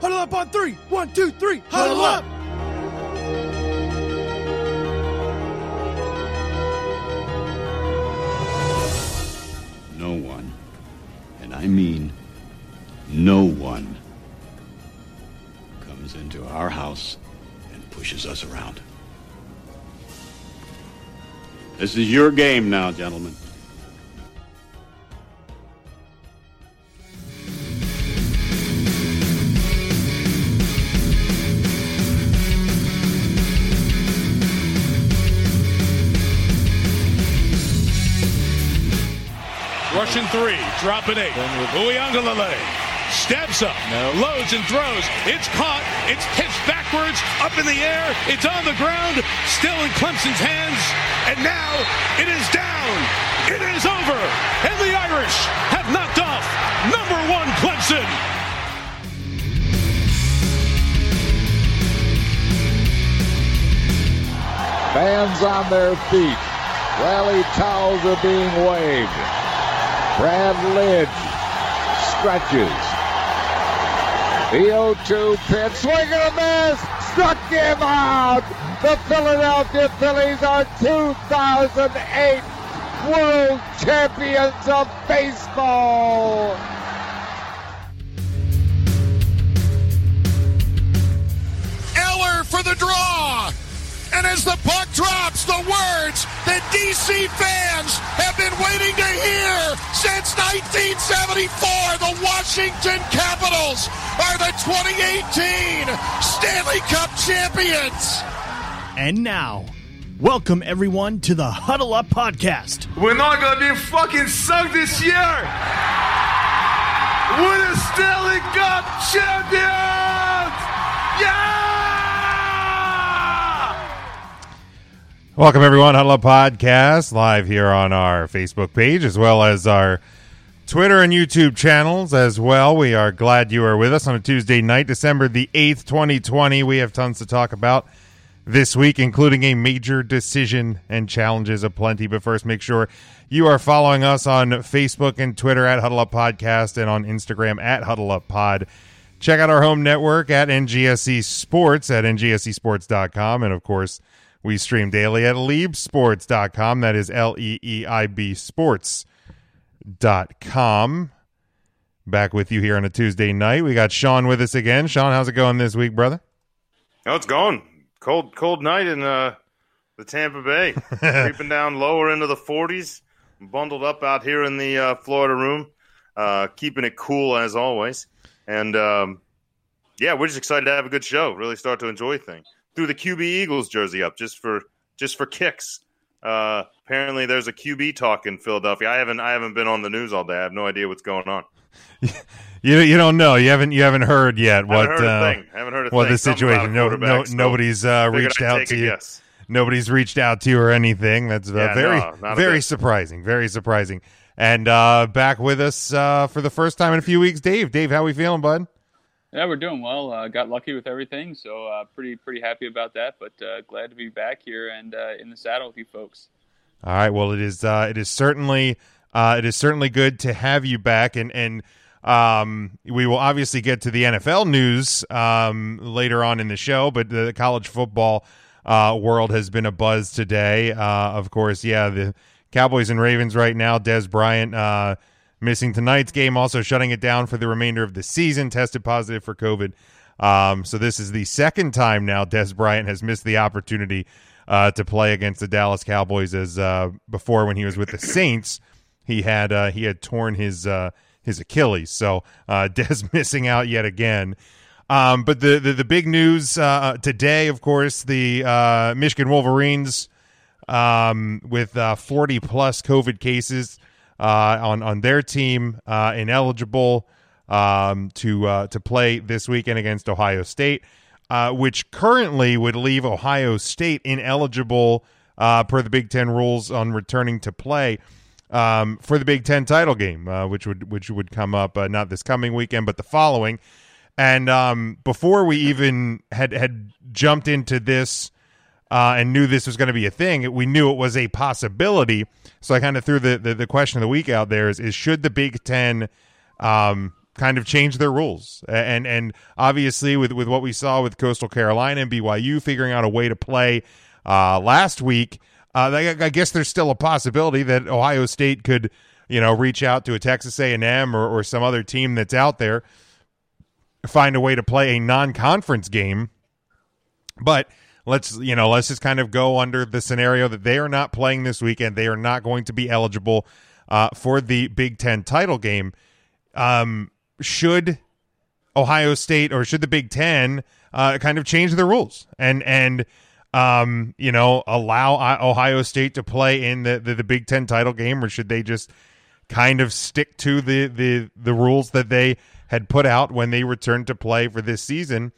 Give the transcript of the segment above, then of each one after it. Huddle up on 3, 1, 2, 3, huddle up. No one, and I mean no one, comes into our house and pushes us around. This is your game now, gentlemen. Russian three, drop an eight. Uiagalelei steps up, loads and throws. It's caught, it's pitched backwards, up in the air, it's on the ground, still in Clemson's hands, and now it is down. It is over, and the Irish have knocked off number one Clemson. Fans on their feet, rally towels are being waved. Brad Lidge stretches. The 0-2 pitch, swing and a miss, struck him out. The Philadelphia Phillies are 2008 World Champions of Baseball. Eller for the draw. And as the puck drops, the words that D.C. fans have been waiting to hear since 1974, the Washington Capitals are the 2018 Stanley Cup champions. And now, welcome everyone to the Huddle Up Podcast. We're not going to be fucking sucked this year. We're the Stanley Cup champions! Yeah! Welcome, everyone. Huddle Up Podcast, live here on our Facebook page, as well as our Twitter and YouTube channels as well. We are glad you are with us on a Tuesday night, December the 8th, 2020. We have tons to talk about this week, including a major decision and challenges aplenty. But first, make sure you are following us on Facebook and Twitter at Huddle Up Podcast and on Instagram at Huddle Up Pod. Check out our home network at NGSE Sports at NGSEsports.com. And, of course, we stream daily at LeibSports.com. That is L-E-E-I-B Sports.com. Back with you here on a Tuesday night. We got Sean with us again. Sean, how's it going this week, brother? Oh, it's going. Cold night in the Tampa Bay. Creeping down lower into the 40s. Bundled up out here in the Florida room. Keeping it cool as always. And, yeah, we're just excited to have a good show. Really start to enjoy things. Threw the QB Eagles jersey up just for kicks. Apparently, there's a QB talk in Philadelphia. I haven't been on the news all day. I have no idea what's going on. You don't know. You haven't heard yet what what the situation. Nobody's reached out to you. Guess. Nobody's reached out to you or anything. That's very surprising. Very surprising. And back with us for the first time in a few weeks, Dave. Dave, how we feeling, bud? Yeah, we're doing well. Got lucky with everything, so pretty happy about that. But glad to be back here and in the saddle with you folks. All right. Well, it is certainly good to have you back, and we will obviously get to the NFL news later on in the show. But the college football world has been abuzz today. Of course, yeah, the Cowboys and Ravens right now. Dez Bryant. Missing tonight's game, also shutting it down for the remainder of the season, tested positive for COVID. So this is the second time now Dez Bryant has missed the opportunity to play against the Dallas Cowboys, as before when he was with the Saints, he had torn his Achilles. So Dez missing out yet again. But the big news today, of course, the Michigan Wolverines with 40-plus COVID cases on their team, ineligible to play this weekend against Ohio State, which currently would leave Ohio State ineligible per the Big Ten rules on returning to play for the Big Ten title game, which would come up not this coming weekend but the following. And before we even had jumped into this and knew this was going to be a thing, we knew it was a possibility. So I kind of threw the question of the week out there is should the Big Ten kind of change their rules? And obviously with what we saw with Coastal Carolina and BYU figuring out a way to play last week, I guess there's still a possibility that Ohio State could, reach out to a Texas A&M or some other team that's out there, find a way to play a non-conference game. But let's just kind of go under the scenario that they are not playing this weekend. They are not going to be eligible for the Big Ten title game. Should Ohio State or should the Big Ten kind of change their rules and allow Ohio State to play in the Big Ten title game, or should they just kind of stick to the rules that they had put out when they returned to play for this season?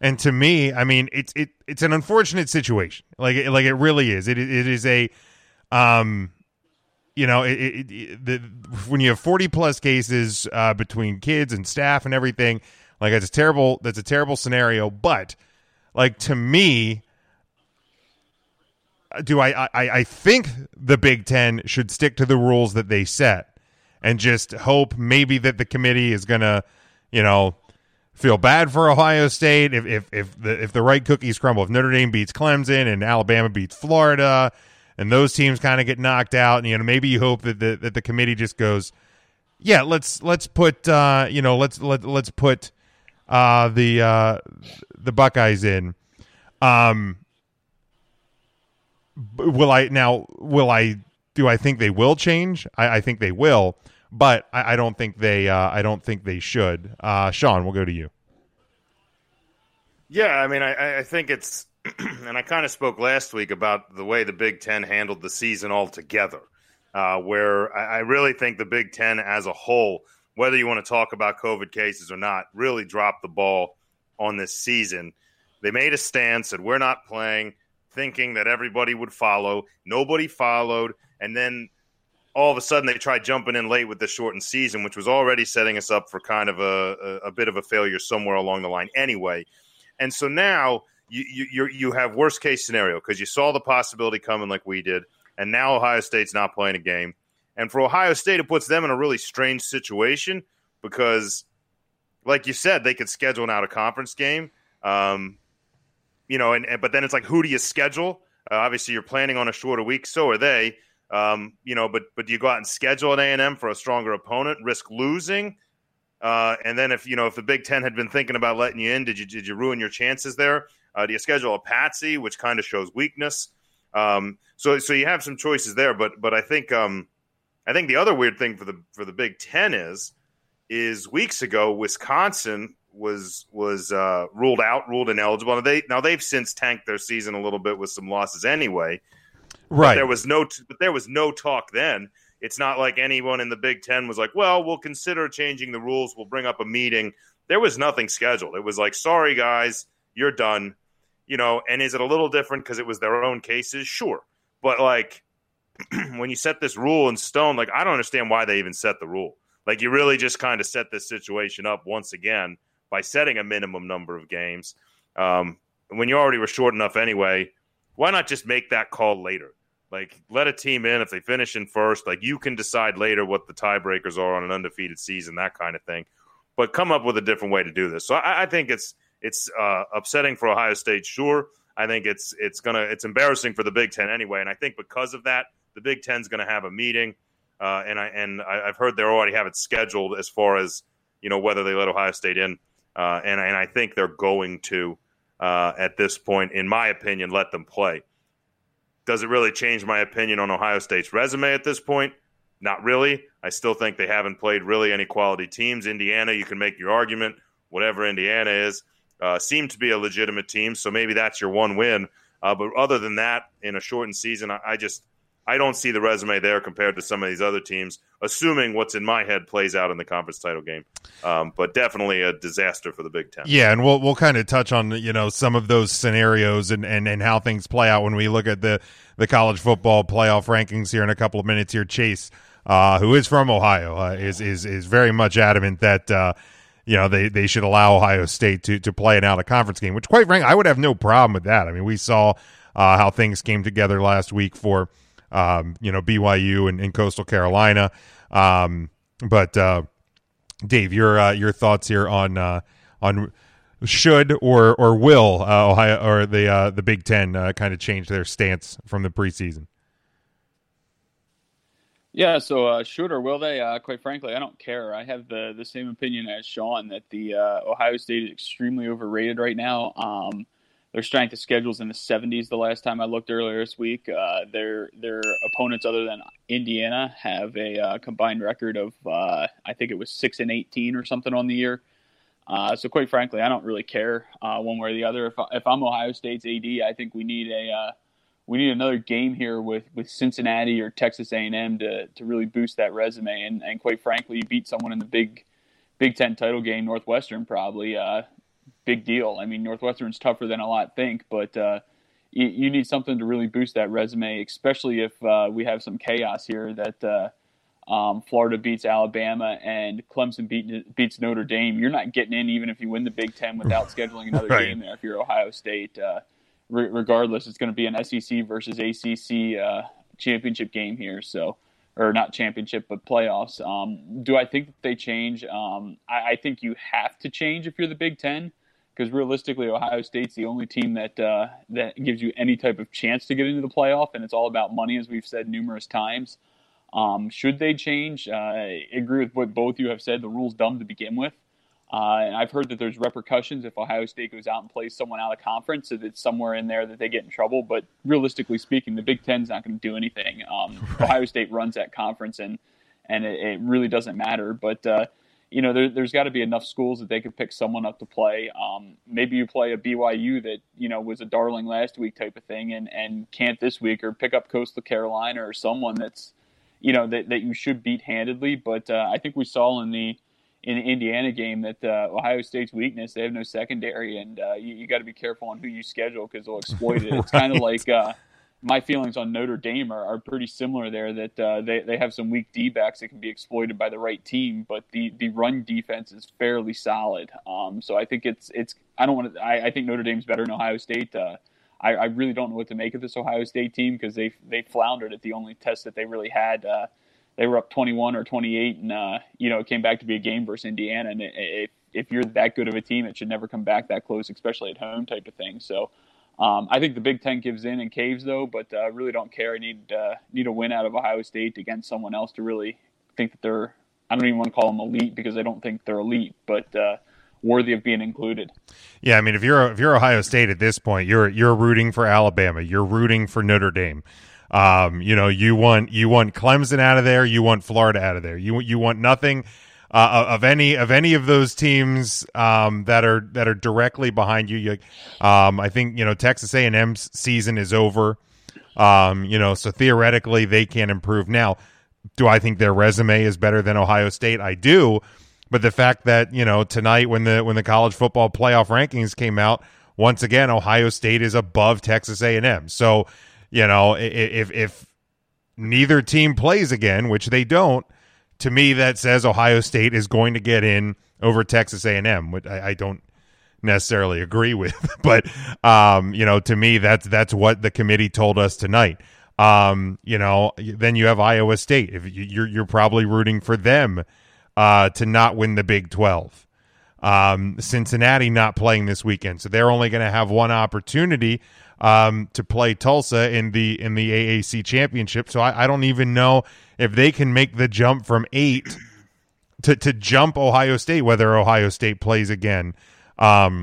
And to me, I mean, it's an unfortunate situation. Like it really is. It is a, when you have 40 plus cases between kids and staff and everything, like that's a terrible scenario. But like, to me, I think the Big Ten should stick to the rules that they set and just hope maybe that the committee is going to, feel bad for Ohio State if the right cookies crumble. If Notre Dame beats Clemson and Alabama beats Florida and those teams kind of get knocked out, and maybe you hope that the committee just goes, yeah, let's put the Buckeyes in. Do I think they will change? I think they will. But I don't think they should. Sean, we'll go to you. Yeah, I mean, I think it's – and I kind of spoke last week about the way the Big Ten handled the season altogether, where I really think the Big Ten as a whole, whether you want to talk about COVID cases or not, really dropped the ball on this season. They made a stance that we're not playing, thinking that everybody would follow. Nobody followed, and then – all of a sudden, they tried jumping in late with the shortened season, which was already setting us up for kind of a bit of a failure somewhere along the line anyway. And so now you have worst-case scenario because you saw the possibility coming like we did, and now Ohio State's not playing a game. And for Ohio State, it puts them in a really strange situation because, like you said, they could schedule an out-of-conference game. But then it's like, who do you schedule? Obviously, you're planning on a shorter week, so are they. But do you go out and schedule an A&M for a stronger opponent, risk losing? And then if the Big Ten had been thinking about letting you in, did you ruin your chances there? Do you schedule a patsy, which kind of shows weakness? So you have some choices there, but I think the other weird thing for the Big Ten is weeks ago, Wisconsin was ruled ineligible. Now they've since tanked their season a little bit with some losses anyway. Right. But there was no talk then. It's not like anyone in the Big Ten was like, well, we'll consider changing the rules. We'll bring up a meeting. There was nothing scheduled. It was like, sorry, guys, you're done. And is it a little different because it was their own cases? Sure. But, like, when you set this rule in stone, like, I don't understand why they even set the rule. Like, you really just kind of set this situation up once again by setting a minimum number of games. When you already were short enough anyway, why not just make that call later? Like, let a team in if they finish in first. Like, you can decide later what the tiebreakers are on an undefeated season, that kind of thing. But come up with a different way to do this. So I think it's upsetting for Ohio State. Sure, I think it's embarrassing for the Big Ten anyway. And I think because of that, the Big Ten's going to have a meeting. And I've heard they already have it scheduled as far as whether they let Ohio State in. And I think they're going to. At this point, in my opinion, let them play. Does it really change my opinion on Ohio State's resume at this point? Not really. I still think they haven't played really any quality teams. Indiana, you can make your argument. Whatever Indiana is, seemed to be a legitimate team, so maybe that's your one win. But other than that, in a shortened season, I just – I don't see the resume there compared to some of these other teams, assuming what's in my head plays out in the conference title game. But definitely a disaster for the Big Ten. Yeah, and we'll kind of touch on, you know, some of those scenarios and how things play out when we look at the college football playoff rankings here in a couple of minutes here. Chase, who is from Ohio, is very much adamant that you know, they should allow Ohio State to play an out-of-conference game, which, quite frankly, I would have no problem with that. I mean, we saw how things came together last week for you know, BYU and Coastal Carolina. But Dave, your thoughts here on should or will Ohio or the Big Ten kind of change their stance from the preseason? Yeah, so should or will they? Quite frankly, I don't care. I have the same opinion as Sean that the Ohio State is extremely overrated right now. Their strength of schedule is in the 70s the last time I looked earlier this week. Their opponents other than Indiana have a combined record of, I think it was 6-18 or something on the year. So quite frankly, I don't really care one way or the other. If I'm Ohio State's AD, I think we need We need another game here with Cincinnati or Texas A&M to really boost that resume. And quite frankly, beat someone in the Big Ten title game, Northwestern probably, big deal. I mean, Northwestern's tougher than a lot think, but you need something to really boost that resume, especially if we have some chaos here that Florida beats Alabama and Clemson beats Notre Dame. You're not getting in even if you win the Big Ten without scheduling another game there if you're Ohio State. Regardless, it's going to be an SEC versus ACC championship game here. So, or not championship, but playoffs. Do I think that they change? I think you have to change if you're the Big Ten, because realistically, Ohio State's the only team that gives you any type of chance to get into the playoff, and it's all about money, as we've said numerous times. Should they change? I agree with what both you have said. The rule's dumb to begin with. And I've heard that there's repercussions if Ohio State goes out and plays someone out of conference, so that's somewhere in there that they get in trouble. But realistically speaking, the Big Ten's not going to do anything. Ohio State runs that conference, and it really doesn't matter. But, you know, there's got to be enough schools that they could pick someone up to play. Maybe you play a BYU that, you know, was a darling last week type of thing and can't this week, or pick up Coastal Carolina or someone that's, you know, that you should beat handedly. But I think we saw in the Indiana game that Ohio State's weakness, they have no secondary, and you got to be careful on who you schedule because they'll exploit it. It's right. Kind of like my feelings on Notre Dame are pretty similar there, that they have some weak D-backs that can be exploited by the right team, but the run defense is fairly solid. So I think I think Notre Dame's better than Ohio State. I really don't know what to make of this Ohio State team because they floundered at the only test that they really had. They were up 21 or 28, and you know, it came back to be a game versus Indiana. And if you're that good of a team, it should never come back that close, especially at home, type of thing. So I think the Big Ten gives in and caves, though, but I really don't care. I need a win out of Ohio State against someone else to really think that they're. I don't even want to call them elite because I don't think they're elite, but worthy of being included. Yeah, I mean, if you're Ohio State at this point, you're rooting for Alabama, you're rooting for Notre Dame. You know, you want Clemson out of there. You want Florida out of there. You want nothing of any of those teams that are directly behind you. I think, you know, Texas A&M's season is over. You know, so theoretically they can improve. Now, do I think their resume is better than Ohio State? I do. But the fact that, you know, tonight when the college football playoff rankings came out, once again Ohio State is above Texas A&M. So, you know, if neither team plays again, which they don't, to me that says Ohio State is going to get in over Texas A&M, which I don't necessarily agree with. But, you know, to me that's what the committee told us tonight. You know, then you have Iowa State. If you're probably rooting for them to not win the Big 12. Cincinnati not playing this weekend, so they're only going to have one opportunity to play Tulsa in the AAC championship. So I don't even know if they can make the jump from 8 to jump Ohio State, whether Ohio State plays again, you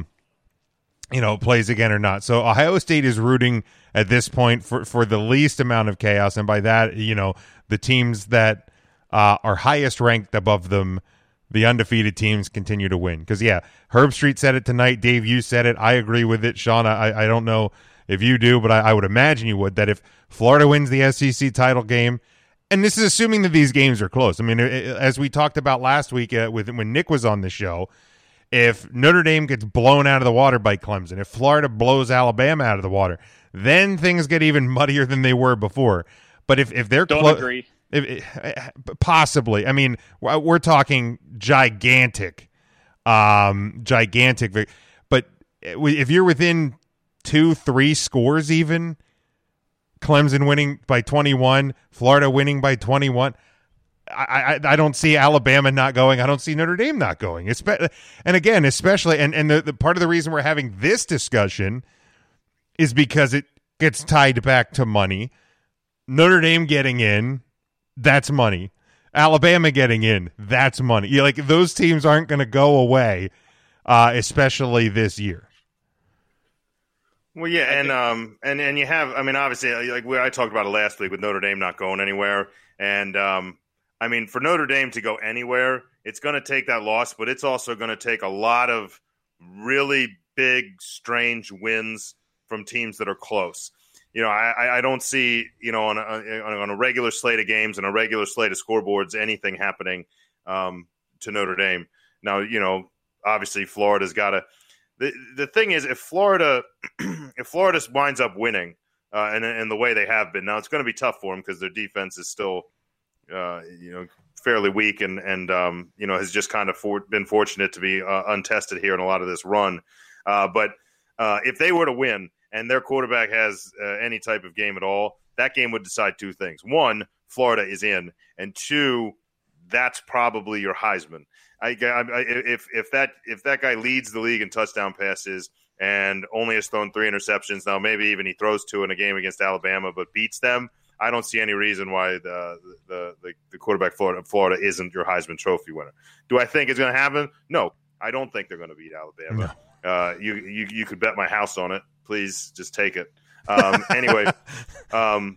know, plays again or not. So Ohio State is rooting at this point for the least amount of chaos. And by that, you know, the teams that are highest ranked above them, the undefeated teams, continue to win. Because, yeah, Herb Street said it tonight. Dave, you said it. I agree with it. Sean, I don't know if you do, but I would imagine you would, that if Florida wins the SEC title game, and this is assuming that these games are close. I mean, as we talked about last week when Nick was on the show, if Notre Dame gets blown out of the water by Clemson, if Florida blows Alabama out of the water, then things get even muddier than they were before. But if they're close, possibly. I mean, we're talking gigantic, gigantic. But if you're within 2-3 scores, even Clemson winning by 21, Florida winning by 21. I don't see Alabama not going. I don't see Notre Dame not going. And the part of the reason we're having this discussion is because it gets tied back to money. Notre Dame getting in, that's money. Alabama getting in, that's money. You're like, those teams aren't going to go away, especially this year. Well, yeah, and you have, I mean, obviously, like I talked about it last week with Notre Dame not going anywhere, and I mean, for Notre Dame to go anywhere, it's going to take that loss, but it's also going to take a lot of really big, strange wins from teams that are close. You know, I don't see, you know, on a regular slate of games and a regular slate of scoreboards anything happening to Notre Dame. Now, you know, obviously, Florida's got to. The thing is, if Florida winds up winning and the way they have been, now it's going to be tough for them because their defense is still, you know, fairly weak and you know, has just kind of been fortunate to be untested here in a lot of this run. But if they were to win and their quarterback has any type of game at all, that game would decide two things. One, Florida is in, and two, that's probably your Heisman. If that guy leads the league in touchdown passes and only has thrown 3 interceptions, now maybe even he throws 2 in a game against Alabama but beats them, I don't see any reason why the quarterback Florida isn't your Heisman Trophy winner. Do I think it's going to happen? No, I don't think they're going to beat Alabama. No. You could bet my house on it. Please just take it. Anyway, but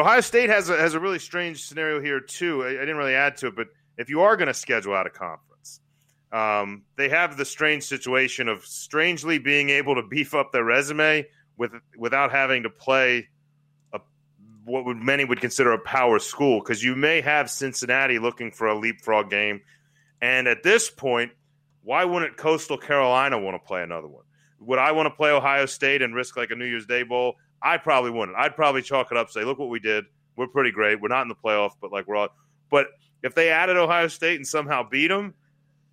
Ohio State has a really strange scenario here too. I didn't really add to it, but if you are going to schedule out a conference, they have the strange situation of strangely being able to beef up their resume without having to play what many would consider a power school, because you may have Cincinnati looking for a leapfrog game. And at this point, why wouldn't Coastal Carolina want to play another one? Would I want to play Ohio State and risk like a New Year's Day bowl? I probably wouldn't. I'd probably chalk it up, say, look what we did. We're pretty great. We're not in the playoff, but like we're all – but – if they added Ohio State and somehow beat them,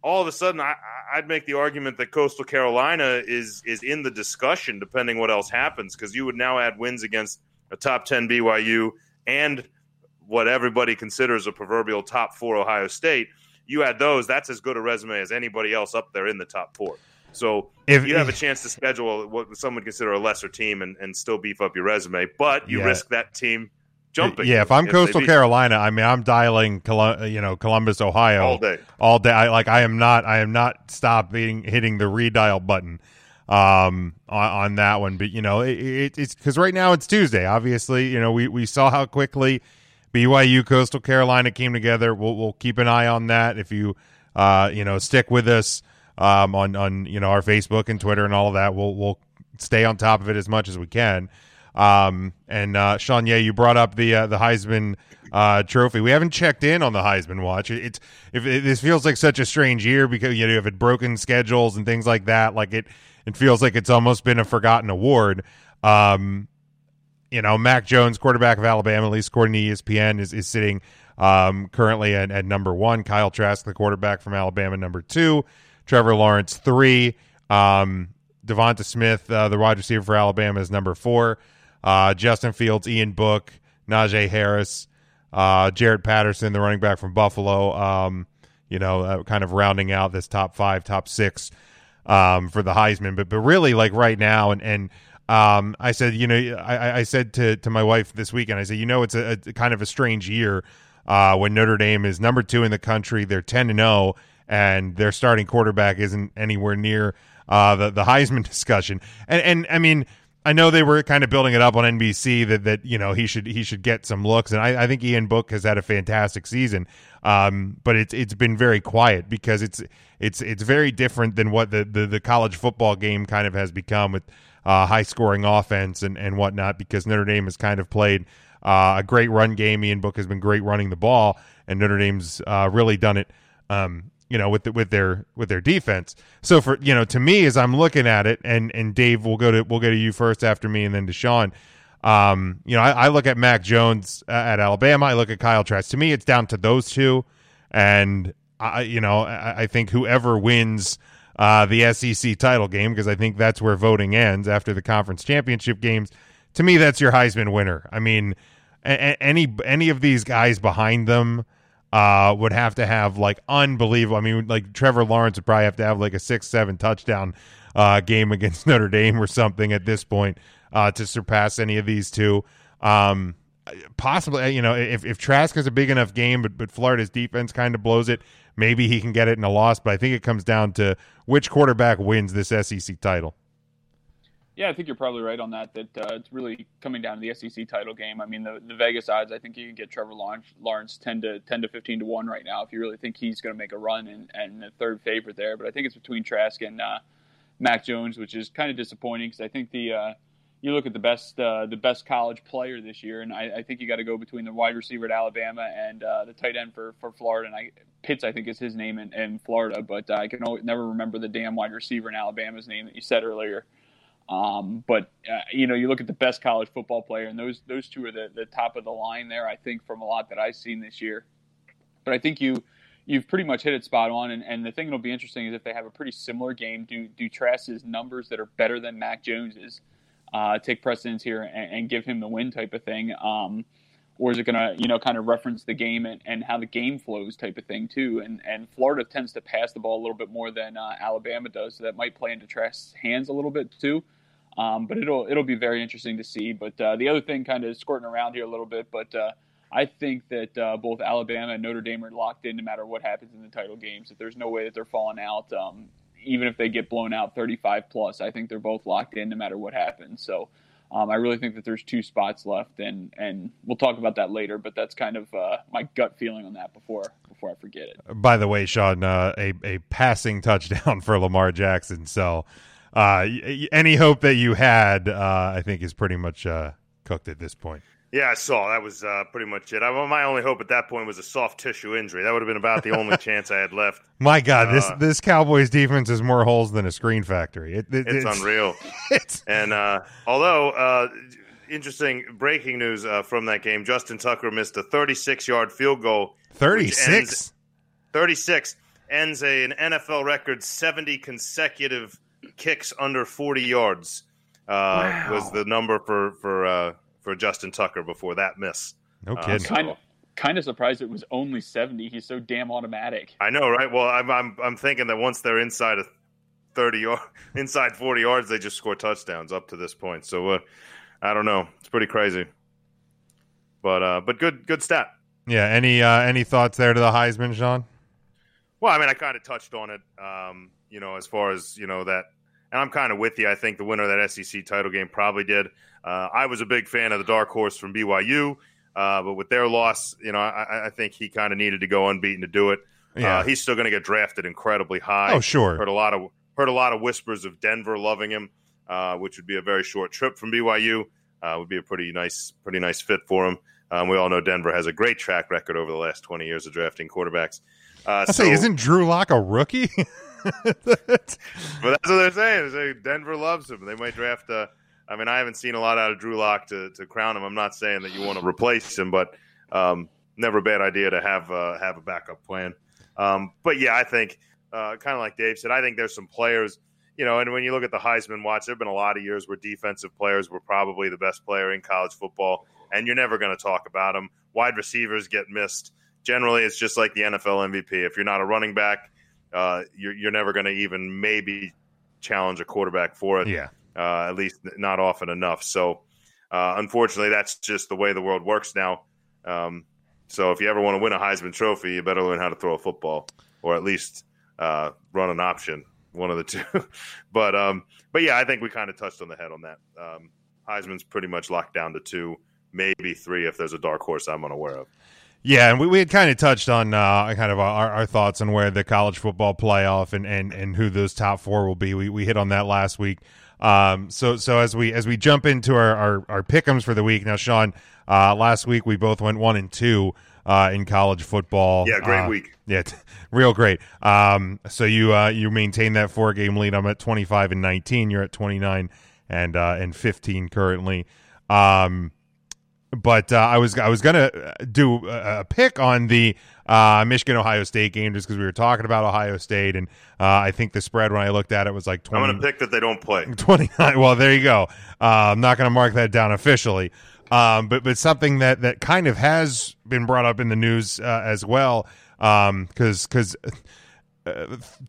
all of a sudden I'd make the argument that Coastal Carolina is in the discussion depending what else happens, because you would now add wins against a top 10 BYU and what everybody considers a proverbial top 4 Ohio State. You add those, that's as good a resume as anybody else up there in the top 4. So if you have a chance to schedule what some would consider a lesser team and still beef up your resume, but you risk that team jumping. Yeah, if I'm Coastal Carolina, I mean, I'm dialing Columbus, Ohio all day. I am not stopping hitting the redial button on that one. But you know, it's because right now it's Tuesday. Obviously, you know, we saw how quickly BYU, Coastal Carolina came together. We'll keep an eye on that. If you you know, stick with us on you know, our Facebook and Twitter and all of that, we'll stay on top of it as much as we can. And Sean, you brought up the Heisman trophy. We haven't checked in on the Heisman watch. This feels like such a strange year because you know, you have broken schedules and things like that. Like it feels like it's almost been a forgotten award. You know, Mac Jones, quarterback of Alabama, at least according to ESPN, is sitting currently at number 1. Kyle Trask, the quarterback from Alabama, number 2. Trevor Lawrence, 3. Devonta Smith, the wide receiver for Alabama, is number 4. Justin Fields, Ian Book, Najee Harris, Jared Patterson, the running back from Buffalo, kind of rounding out this top 5, top 6 for the Heisman. But really, like right now, and I said, you know, I said to my wife this weekend, I said, you know, it's a kind of a strange year when Notre Dame is number 2 in the country. They're 10-0, and their starting quarterback isn't anywhere near the Heisman discussion. And I mean, I know they were kind of building it up on NBC that you know, he should get some looks, and I think Ian Book has had a fantastic season, but it's been very quiet because it's very different than what the college football game kind of has become with high-scoring offense and whatnot, because Notre Dame has kind of played a great run game. Ian Book has been great running the ball, and Notre Dame's really done it, with their defense. So for to me, as I'm looking at it, and Dave, we'll go to you first after me, and then to Sean. I look at Mac Jones at Alabama. I look at Kyle Trask. To me, it's down to those two, and I think whoever wins the SEC title game, because I think that's where voting ends after the conference championship games. To me, that's your Heisman winner. I mean, any of these guys behind them would have to have unbelievable. I mean, Trevor Lawrence would probably have to have a 6-7 touchdown game against Notre Dame or something at this point to surpass any of these two. Possibly, if Trask has a big enough game, but Florida's defense kind of blows it, maybe he can get it in a loss. But I think it comes down to which quarterback wins this SEC title. Yeah, I think you're probably right on that, it's really coming down to the SEC title game. I mean, the Vegas odds, I think you can get Trevor Lawrence 10 to 15 to 1 right now if you really think he's going to make a run and the third favorite there. But I think it's between Trask and Mac Jones, which is kind of disappointing because I think you look at the best college player this year, and I think you got to go between the wide receiver at Alabama and the tight end for Florida. And Pitts, I think, is his name in Florida, but I can never remember the damn wide receiver in Alabama's name that you said earlier. You look at the best college football player, and those two are the top of the line there, I think, from a lot that I've seen this year. But I think you've pretty much hit it spot on, and the thing that'll be interesting is if they have a pretty similar game, do Trask's numbers that are better than Mac Jones's take precedence here and give him the win type of thing, or is it going to kind of reference the game and how the game flows type of thing too? And Florida tends to pass the ball a little bit more than Alabama does, so that might play into Trask's hands a little bit too. But it'll be very interesting to see. But the other thing kind of skirting around here a little bit, but I think that both Alabama and Notre Dame are locked in no matter what happens in the title games. That there's no way that they're falling out, even if they get blown out 35+. I think they're both locked in no matter what happens. So I really think that there's two spots left, and we'll talk about that later. But that's kind of my gut feeling on that before I forget it. By the way, Sean, a passing touchdown for Lamar Jackson. So. Any hope that you had, I think, is pretty much cooked at this point. Yeah, I saw. That was pretty much it. My only hope at that point was a soft tissue injury. That would have been about the only chance I had left. My God, this Cowboys defense is more holes than a screen factory. It's unreal. Although interesting breaking news from that game, Justin Tucker missed a 36-yard field goal. 36? 36 ends an NFL record 70 consecutive kicks under 40 yards was the number for Justin Tucker before that miss. No kidding. Kind of surprised it was only 70. He's so damn automatic. I know, right? Well, I'm thinking that once they're inside of 40 yards, they just score touchdowns up to this point. So I don't know. It's pretty crazy. But good stat. Yeah. Any thoughts there to the Heisman, Sean? Well, I mean, I kind of touched on it. As far as, that, and I'm kind of with you. I think the winner of that SEC title game probably did. I was a big fan of the dark horse from BYU, but with their loss, I think he kind of needed to go unbeaten to do it. Yeah. He's still going to get drafted incredibly high. Oh, sure. Heard a lot of whispers of Denver loving him, which would be a very short trip from BYU. Would be a pretty nice fit for him. We all know Denver has a great track record over the last 20 years of drafting quarterbacks. Isn't Drew Lock a rookie? But that's what they're saying. They're saying Denver loves him. They might draft I haven't seen a lot out of Drew Lock to crown him. I'm not saying that you want to replace him, but never a bad idea to have a backup plan. But yeah, I think kind of like Dave said, I think there's some players, and when you look at the Heisman watch, there have been a lot of years where defensive players were probably the best player in college football, and you're never going to talk about them. Wide receivers get missed. Generally, it's just like the NFL MVP. If you're not a running back, you're never going to even maybe challenge a quarterback for it. Yeah. At least not often enough. So, unfortunately, that's just the way the world works now. So if you ever want to win a Heisman Trophy, you better learn how to throw a football or at least run an option, one of the two. But yeah, I think we kind of touched on the head on that. Heisman's pretty much locked down to two, maybe three if there's a dark horse I'm unaware of. Yeah, and we had kind of touched on kind of our thoughts on where the college football playoff and who those top four will be. We hit on that last week So as we jump into our pick'ems for the week now, Sean, last week we both went 1-2 in college football. Yeah, great week. Yeah, real great. So you maintained that 4-game lead. I'm at 25-19. You're at 29 and 15 currently. But I was gonna do a pick on the Michigan Ohio State game just because we were talking about Ohio State, and I think the spread when I looked at it was like 20. I'm gonna pick that they don't play 29. Well, there you go. I'm not gonna mark that down officially. But something that kind of has been brought up in the news as well, because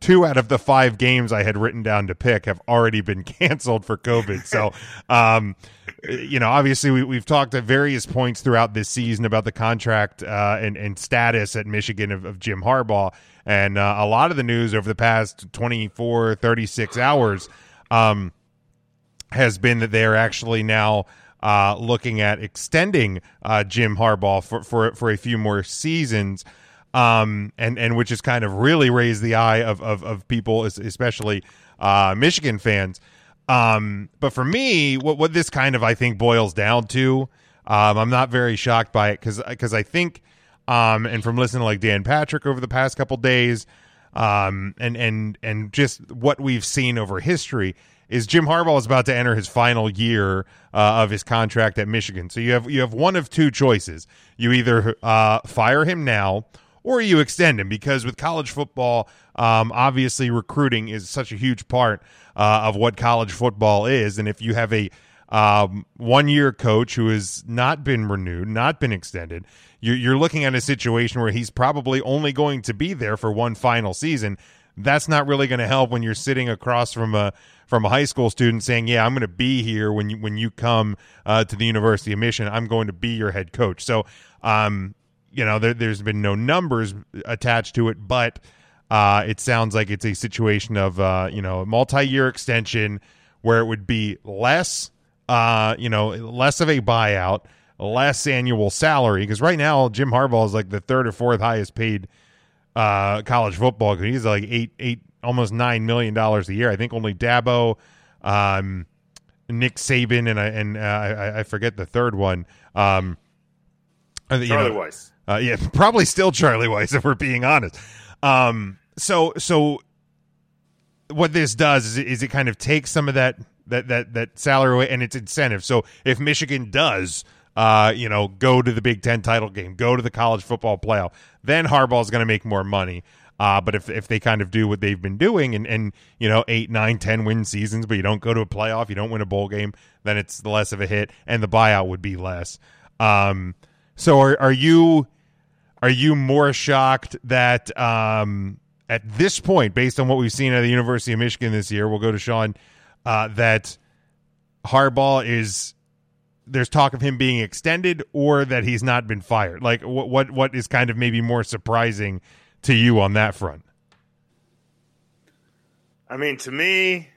2 out of the 5 games I had written down to pick have already been canceled for COVID. So, obviously we've talked at various points throughout this season about the contract and status at Michigan of Jim Harbaugh. And a lot of the news over the past 24, 36 hours has been that they are actually now looking at extending Jim Harbaugh for a few more seasons. And which has kind of really raised the eye of people, especially Michigan fans. But for me, what this kind of, I think, boils down to, I'm not very shocked by it because I think, and from listening to like Dan Patrick over the past couple days, and just what we've seen over history, is Jim Harbaugh is about to enter his final year of his contract at Michigan. So you have one of two choices. You either fire him now, or you extend him, because with college football, obviously recruiting is such a huge part of what college football is. And if you have a 1-year coach who has not been renewed, not been extended, you're looking at a situation where he's probably only going to be there for one final season. That's not really going to help when you're sitting across from a high school student saying, yeah, I'm going to be here when you come to the University of Michigan. I'm going to be your head coach. So, there's been no numbers attached to it, but it sounds like it's a situation of, a multi-year extension where it would be less, less of a buyout, less annual salary. Because right now, Jim Harbaugh is like the 3rd or 4th highest paid college football. He's like eight, almost $9 million a year. I think only Dabo, Nick Saban, and I forget the 3rd one. Charlie Weiss. Yeah, probably still Charlie Weiss if we're being honest. So what this does is it kind of takes some of that salary away, and its incentive. So if Michigan does, go to the Big Ten title game, go to the college football playoff, then Harbaugh's going to make more money. But if they kind of do what they've been doing and 8, 9, 10 win seasons, but you don't go to a playoff, you don't win a bowl game, then it's less of a hit, and the buyout would be less. So are you more shocked that at this point, based on what we've seen at the University of Michigan this year, we'll go to Sean, that Harbaugh is, there's talk of him being extended, or that he's not been fired? Like what is kind of maybe more surprising to you on that front? I mean, to me,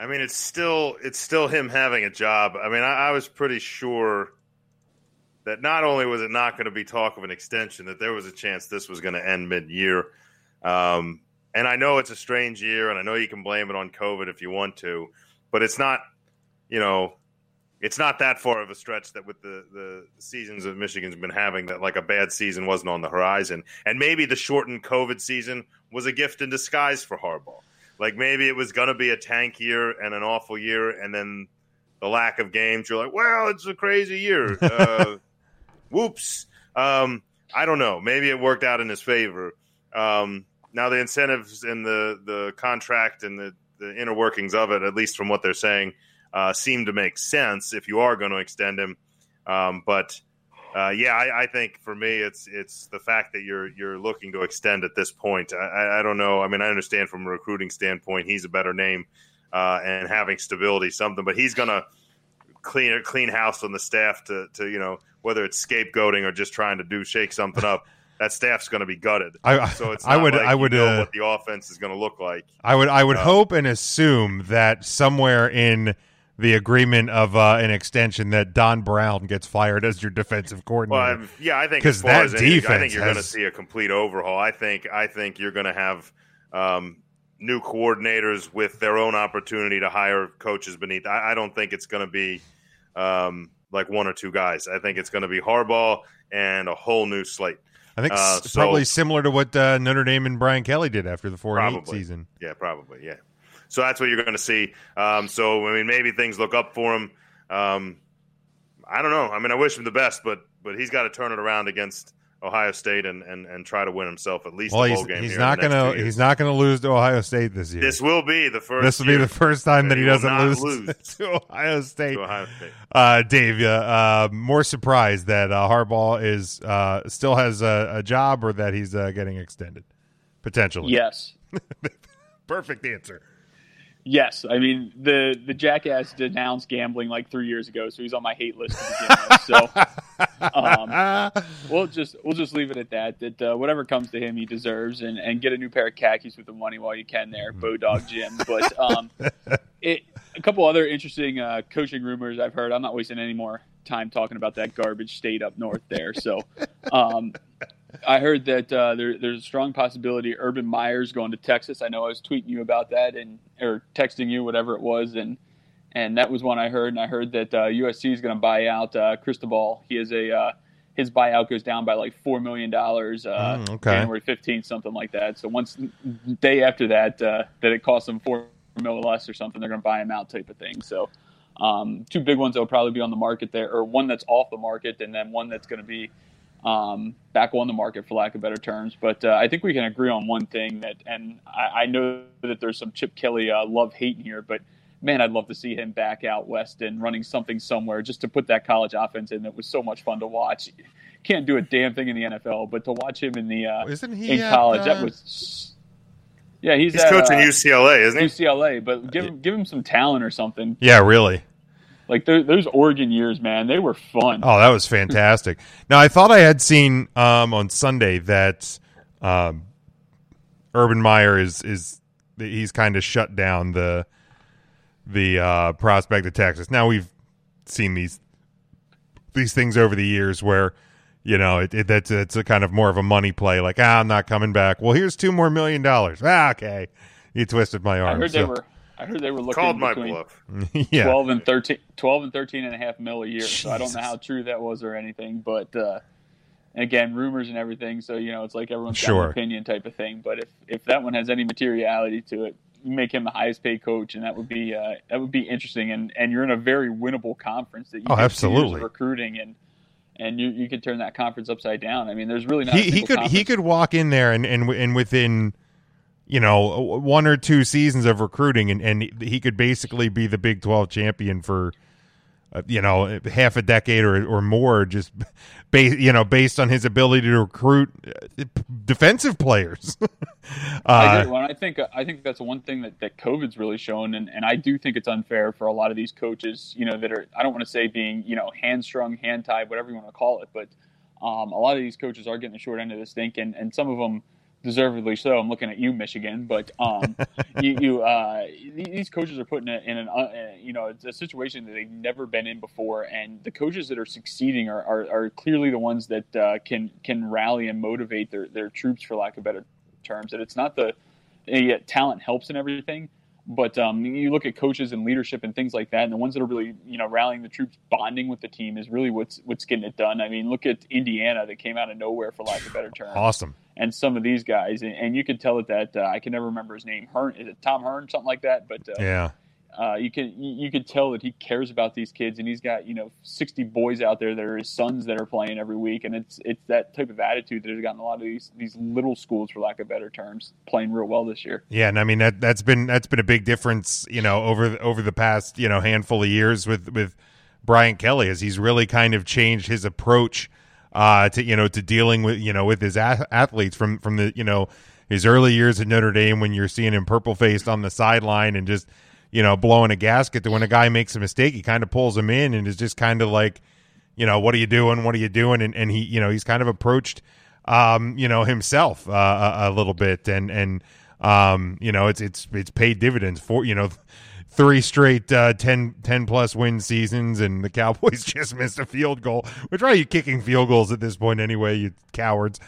it's still him having a job. I mean, I was pretty sure that not only was it not going to be talk of an extension, that there was a chance this was going to end mid-year. And I know it's a strange year, and I know you can blame it on COVID if you want to, but it's not, it's not that far of a stretch that with the seasons that Michigan's been having, that like a bad season wasn't on the horizon. And maybe the shortened COVID season was a gift in disguise for Harbaugh. Like maybe it was going to be a tank year and an awful year, and then the lack of games, you're like, well, it's a crazy year. Whoops. I don't know. Maybe it worked out in his favor. Now the incentives and the contract and the inner workings of it, at least from what they're saying, seem to make sense if you are going to extend him. I think for me, it's the fact that you're looking to extend at this point. I don't know. I mean, I understand from a recruiting standpoint, he's a better name and having stability, something, but he's going to clean house on the staff to whether it's scapegoating or just trying to shake something up. That staff's going to be gutted. I would know what the offense is going to look like. I would hope and assume that somewhere in the agreement of an extension that Don Brown gets fired as your defensive coordinator. Well, I think because that defense, I think you're going to see a complete overhaul. I think you're going to have new coordinators with their own opportunity to hire coaches beneath. I don't think it's going to be like one or two guys. I think it's going to be Harbaugh and a whole new slate. I think it's probably similar to what Notre Dame and Brian Kelly did after the 4-8 season. Yeah, probably. Yeah. So that's what you're going to see. So, I mean, maybe things look up for him. I don't know. I mean, I wish him the best, but he's got to turn it around against Ohio State and try to win himself at least a bowl game. He's not going to lose to Ohio State this year. This will be the first time that he doesn't lose to Ohio State. Dave, more surprised that Harbaugh is still has a job or that he's getting extended potentially? Yes. Perfect answer. Yes, I mean the jackass denounced gambling like 3 years ago, so he's on my hate list to begin with. So we'll just leave it at that. That whatever comes to him, he deserves, and get a new pair of khakis with the money while you can there, Bo Dog Jim. But a couple other interesting coaching rumors I've heard. I'm not wasting any more time talking about that garbage state up north there. So I heard that there's a strong possibility Urban Meyer's going to Texas. I know I was tweeting you about that or texting you, whatever it was, and that was one I heard. And I heard that USC is going to buy out Cristobal. He has his buyout goes down by like $4 million January 15th, something like that. So once day after that, that it costs them $4 million less or something, they're going to buy him out type of thing. So two big ones that will probably be on the market there, or one that's off the market and then one that's going to be back on the market, for lack of better terms. But I think we can agree on one thing, that, and I know that there's some Chip Kelly love hate in here, but man, I'd love to see him back out west and running something somewhere just to put that college offense in. That was so much fun to watch. Can't do a damn thing in the NFL, but to watch him in the in college, that was. Yeah, he's coaching UCLA, isn't he? UCLA, but give him some talent or something. Yeah, really. Like those Oregon years, man, they were fun. Oh, that was fantastic. Now, I thought I had seen on Sunday that Urban Meyer he's kind of shut down the prospect of Texas. Now, we've seen these things over the years where, you know, it's a kind of more of a money play. Like, I'm not coming back. Well, here's $2 million. Okay, you twisted my arm. I heard they were looking between 12 and 13 and a half mil a year. Jesus. So I don't know how true that was or anything, but again, rumors and everything. So, you know, it's like everyone's got an opinion type of thing. But if that one has any materiality to it, you make him the highest paid coach, and that would be interesting. And you're in a very winnable conference that you can see as recruiting, and you could turn that conference upside down. I mean, there's really not. He could walk in there and within, you know, one or two seasons of recruiting, and he could basically be the Big 12 champion for, you know, half a decade or more, just based on his ability to recruit defensive players. I think that's one thing that COVID's really shown, and I do think it's unfair for a lot of these coaches, you know, that are, I don't want to say being, you know, hamstrung, hand tied, whatever you want to call it, but a lot of these coaches are getting the short end of the stick, and some of them, deservedly so. I'm looking at you, Michigan, but these coaches are put in a situation that they've never been in before, and the coaches that are succeeding are clearly the ones that can rally and motivate their troops, for lack of better terms. And it's not talent helps and everything, but you look at coaches and leadership and things like that, and the ones that are really, you know, rallying the troops, bonding with the team is really what's getting it done. I mean, look at Indiana, that came out of nowhere, for lack of better terms. Awesome. And some of these guys, and you could tell it that I can never remember his name. Hearn, is it Tom Hearn, something like that? But you could tell that he cares about these kids, and he's got, you know, 60 boys out there that are his sons that are playing every week, and it's that type of attitude that has gotten a lot of these little schools, for lack of better terms, playing real well this year. Yeah, and I mean that's been a big difference, you know, over the past, you know, handful of years with Brian Kelly, as he's really kind of changed his approach to dealing with, you know, with his athletes from the, you know, his early years at Notre Dame, when you're seeing him purple faced on the sideline and just, you know, blowing a gasket, to when a guy makes a mistake, he kind of pulls him in and is just kind of like, you know, what are you doing? What are you doing? And he, you know, he's kind of approached, you know, himself a little bit, and you know, it's paid dividends for, you know, 3 straight 10 plus win seasons, and the Cowboys just missed a field goal. Which, why are you kicking field goals at this point anyway, you cowards?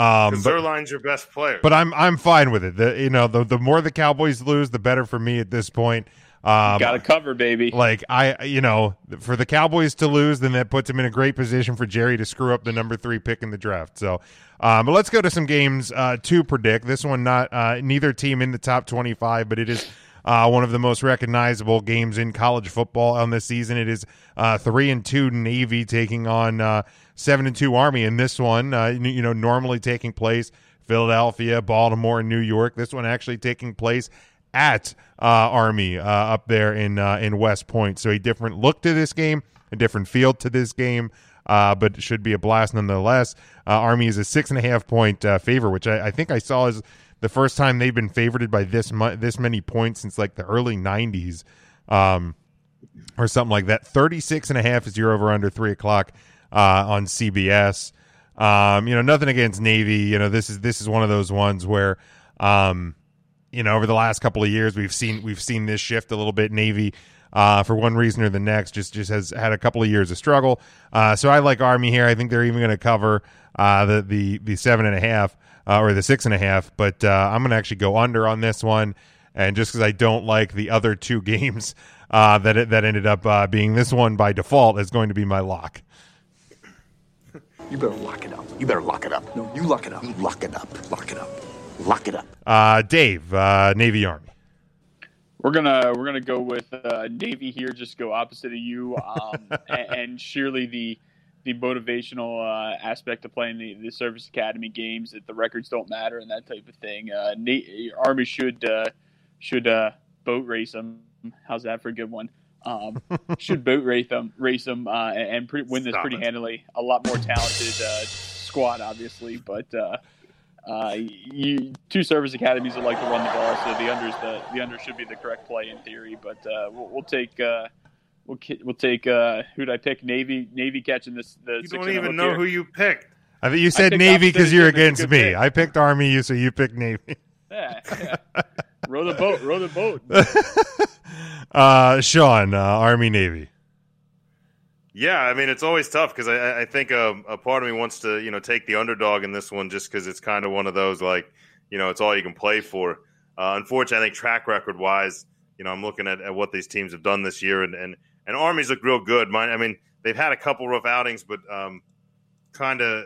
Because their line's your best player. But I'm fine with it. The more the Cowboys lose, the better for me at this point. Got to cover, baby. Like for the Cowboys to lose, then that puts them in a great position for Jerry to screw up the number 3 pick in the draft. So, but let's go to some games to predict. This one, neither team in the top 25, but it is one of the most recognizable games in college football on this season. It is 3-2 Navy taking on 7-2 Army. In this one, normally taking place Philadelphia, Baltimore, and New York. This one actually taking place at Army up there in West Point. So a different look to this game, a different feel to this game, but it should be a blast nonetheless. Army is a 6.5-point favor, which I think I saw is the first time they've been favored by this many points since like the early 90s or something like that. 36.5 is your over under 3:00 on CBS. Nothing against Navy. This is one of those ones where over the last couple of years, we've seen this shift a little bit. Navy, for one reason or the next, just has had a couple of years of struggle. So I like Army here. I think they're even going to cover the 7.5 or the 6.5. But I'm going to actually go under on this one, and just because I don't like the other two games that ended up being this one by default is going to be my lock. You better lock it up. You better lock it up. No, you lock it up. You lock it up. Lock it up. Lock it up. Dave, Navy Army. We're gonna go with Navy here. Just go opposite of you, and surely the motivational aspect of playing the service academy games, that the records don't matter and that type of thing. Army should boat race them. How's that for a good one? Should boat race them, and win this pretty handily. A lot more talented squad, obviously, but. Two service academies would like to run the ball, so the under should be the correct play in theory. But we'll take who'd I pick? Navy catching this. You don't even know who you picked. I think you said Navy because you're against me. Pick. I picked Army, so you picked Navy. Yeah. Row the boat. Sean, Army Navy. Yeah, I mean, it's always tough because I think a part of me wants to, take the underdog in this one just because it's kind of one of those, like, it's all you can play for. Unfortunately, I think track record-wise, I'm looking at what these teams have done this year, and Army's look real good. They've had a couple rough outings, but there's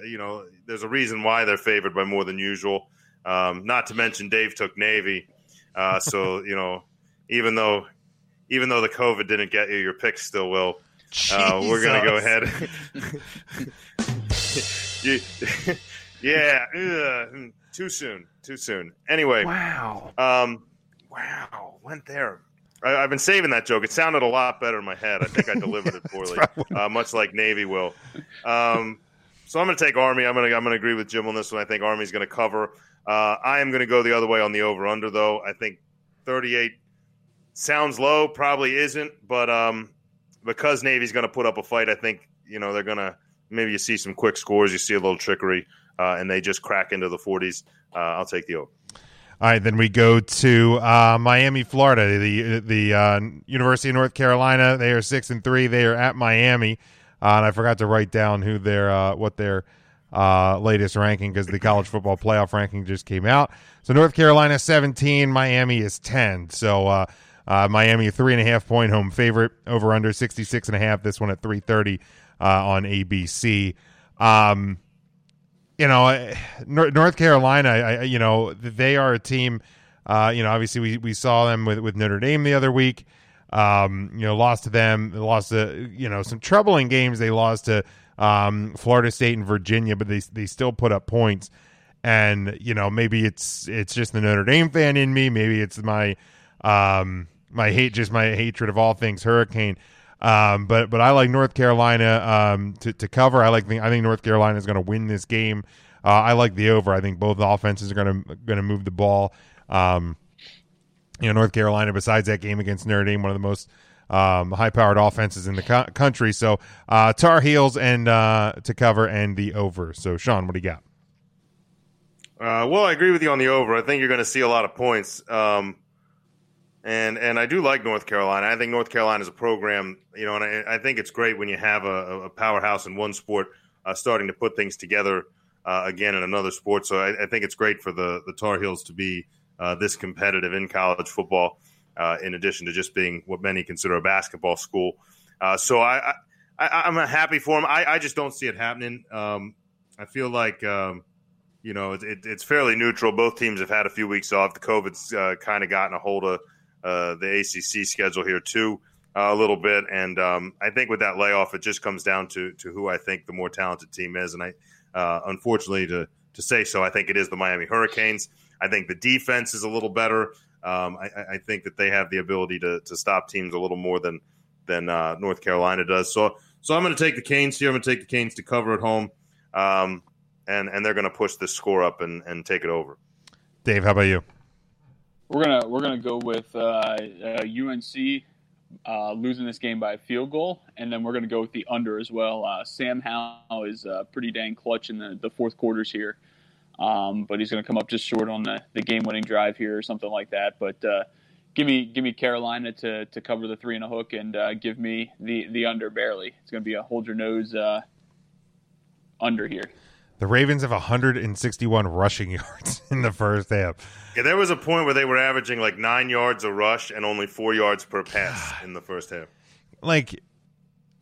a reason why they're favored by more than usual. Not to mention Dave took Navy. So, even though the COVID didn't get you, your picks still will. We're going to go ahead. Too soon. Anyway. Wow. Went there. I've been saving that joke. It sounded a lot better in my head. I think I delivered it poorly, much like Navy will. So I'm going to take Army. I'm going to agree with Jim on this one. I think Army's going to cover. I am going to go the other way on the over-under, though. I think 38 sounds low, probably isn't, but because Navy's going to put up a fight, I think, they're going to – maybe you see some quick scores, you see a little trickery, and they just crack into the 40s. I'll take the over. All right, then we go to Miami, Florida, the University of North Carolina. They are 6-3. They are at Miami. And I forgot to write down who their latest ranking, because the college football playoff ranking just came out. So North Carolina 17, Miami is 10. So Miami, a 3.5-point home favorite, over under 66.5. This one at 3:30 on ABC. North Carolina, they are a team. Obviously we saw them with Notre Dame the other week. Lost to them. They lost to some troubling games. They lost to Florida State and Virginia, but they still put up points. And maybe it's just the Notre Dame fan in me. Maybe it's my hatred of all things Hurricane. But I like North Carolina to cover. I think North Carolina is going to win this game. I like the over. I think both offenses are going to move the ball. North Carolina, besides that game against Notre Dame, one of the most high-powered offenses in the country. So Tar Heels and to cover and the over. So Sean, what do you got? Well, I agree with you on the over. I think you're going to see a lot of points. And I do like North Carolina. I think North Carolina is a program, and I think it's great when you have a powerhouse in one sport starting to put things together again in another sport. So I think it's great for the Tar Heels to be this competitive in college football, in addition to just being what many consider a basketball school. So I'm happy for them. I just don't see it happening. I feel like, it's fairly neutral. Both teams have had a few weeks off. The COVID's kind of gotten a hold of the ACC schedule here too, a little bit. And I think with that layoff, it just comes down to who I think the more talented team is. And I, unfortunately, to say so, I think it is the Miami Hurricanes. I think the defense is a little better. I think that they have the ability to stop teams a little more than North Carolina does. So I'm going to take the Canes here. I'm going to take the Canes to cover at home. And they're going to push this score up and take it over. Dave, how about you? We're gonna go with UNC losing this game by a field goal, and then we're gonna go with the under as well. Sam Howell is pretty dang clutch in the fourth quarters here, but he's gonna come up just short on the game-winning drive here or something like that. But give me Carolina to cover the 3.5, and give me the under barely. It's gonna be a hold your nose under here. The Ravens have 161 rushing yards in the first half. Yeah, there was a point where they were averaging like 9 yards a rush and only 4 yards per pass in the first half. Don't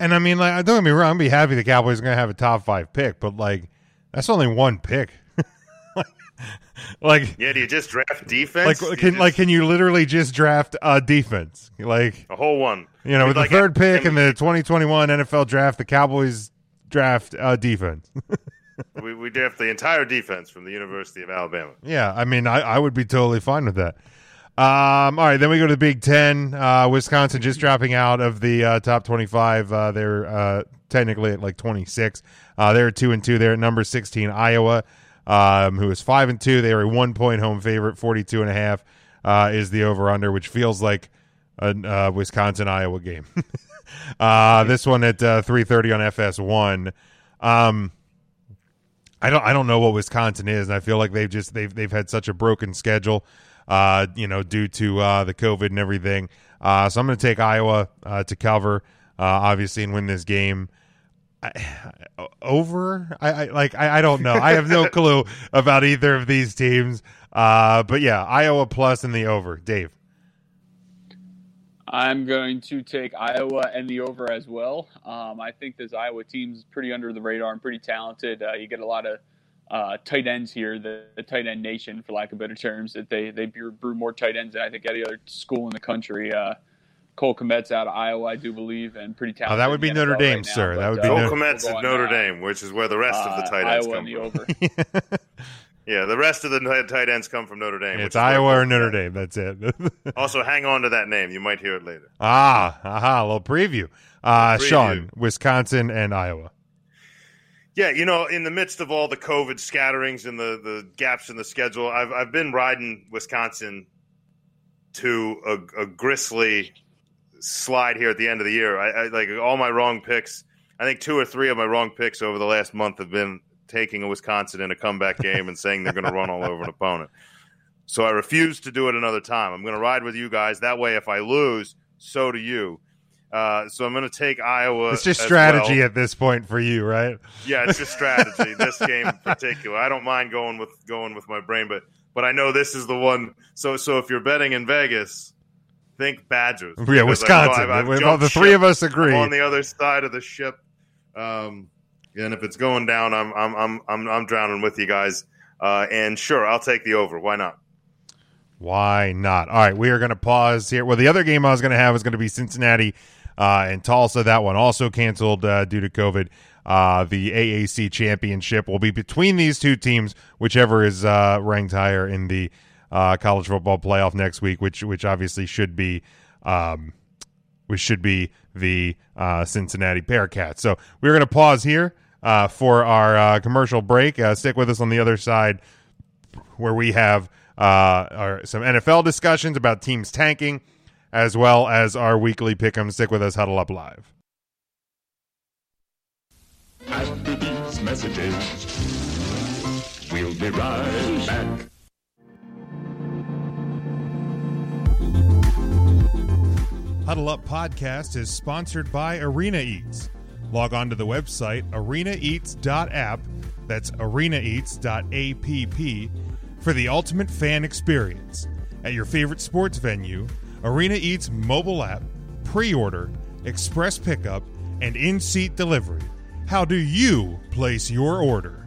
get me wrong, I'd be happy the Cowboys are going to have a top 5 pick, but that's only one pick. Do you just draft defense? Can you literally just draft a defense? A whole one. With the third pick in the 2021 NFL draft, the Cowboys draft defense. We draft the entire defense from the University of Alabama. Yeah, I would be totally fine with that. All right, then we go to the Big Ten. Wisconsin just dropping out of the top 25. They're technically at 26. They're 2-2. They're at number 16, Iowa, who is 5-2. They are a 1-point home favorite. 42.5 is the over-under, which feels like a Wisconsin-Iowa game. This one at 3:30 on FS1. I don't know what Wisconsin is, and I feel like they've had such a broken schedule, due to the COVID and everything. So I'm going to take Iowa to cover, obviously, and win this game. I don't know. I have no clue about either of these teams. But yeah, Iowa plus and the over. Dave, I'm going to take Iowa and the over as well. I think this Iowa team's pretty under the radar and pretty talented. You get a lot of tight ends here, the tight end nation, for lack of better terms, that they brew more tight ends than I think any other school in the country. Cole Kmet's out of Iowa, I do believe, and pretty talented. Oh, that would be Notre Dame, right now, sir. That would be Cole Kmet's at Notre Dame, which is where the rest of the tight ends Iowa come and the over. Yeah, the rest of the tight ends come from Notre Dame. It's Iowa or Notre Dame. That's it. Also, hang on to that name. You might hear it later. A little preview. Sean, Wisconsin and Iowa. Yeah, in the midst of all the COVID scatterings and the gaps in the schedule, I've been riding Wisconsin to a grisly slide here at the end of the year. I like all my wrong picks. I think 2 or 3 of my wrong picks over the last month have been taking a Wisconsin in a comeback game and saying they're going to run all over an opponent. So I refuse to do it another time. I'm going to ride with you guys. That way, if I lose, so do you. So I'm going to take Iowa. It's just strategy at this point for you, right? Yeah, it's just strategy. This game in particular, I don't mind going with my brain, but I know this is the one. So if you're betting in Vegas, think Badgers. Yeah, Wisconsin. I've the three of us agree. I'm on the other side of the ship. And if it's going down, I'm drowning with you guys. And sure, I'll take the over. Why not? Why not? All right, we are going to pause here. Well, the other game I was going to have is going to be Cincinnati and Tulsa. That one also canceled due to COVID. The AAC championship will be between these two teams, whichever is ranked higher in the college football playoff next week, which obviously should be. Which should be the Cincinnati Bearcats. So we're going to pause here for our commercial break. Stick with us on the other side where we have some NFL discussions about teams tanking as well as our weekly pick'em. Stick with us, Huddle Up Live. After these messages, we'll be right back. Huddle Up Podcast is sponsored by Arena Eats. Log on to the website arenaeats.app. That's arenaeats.app for the ultimate fan experience. At your favorite sports venue, Arena Eats mobile app, pre-order, express pickup, and in-seat delivery. How do you place your order?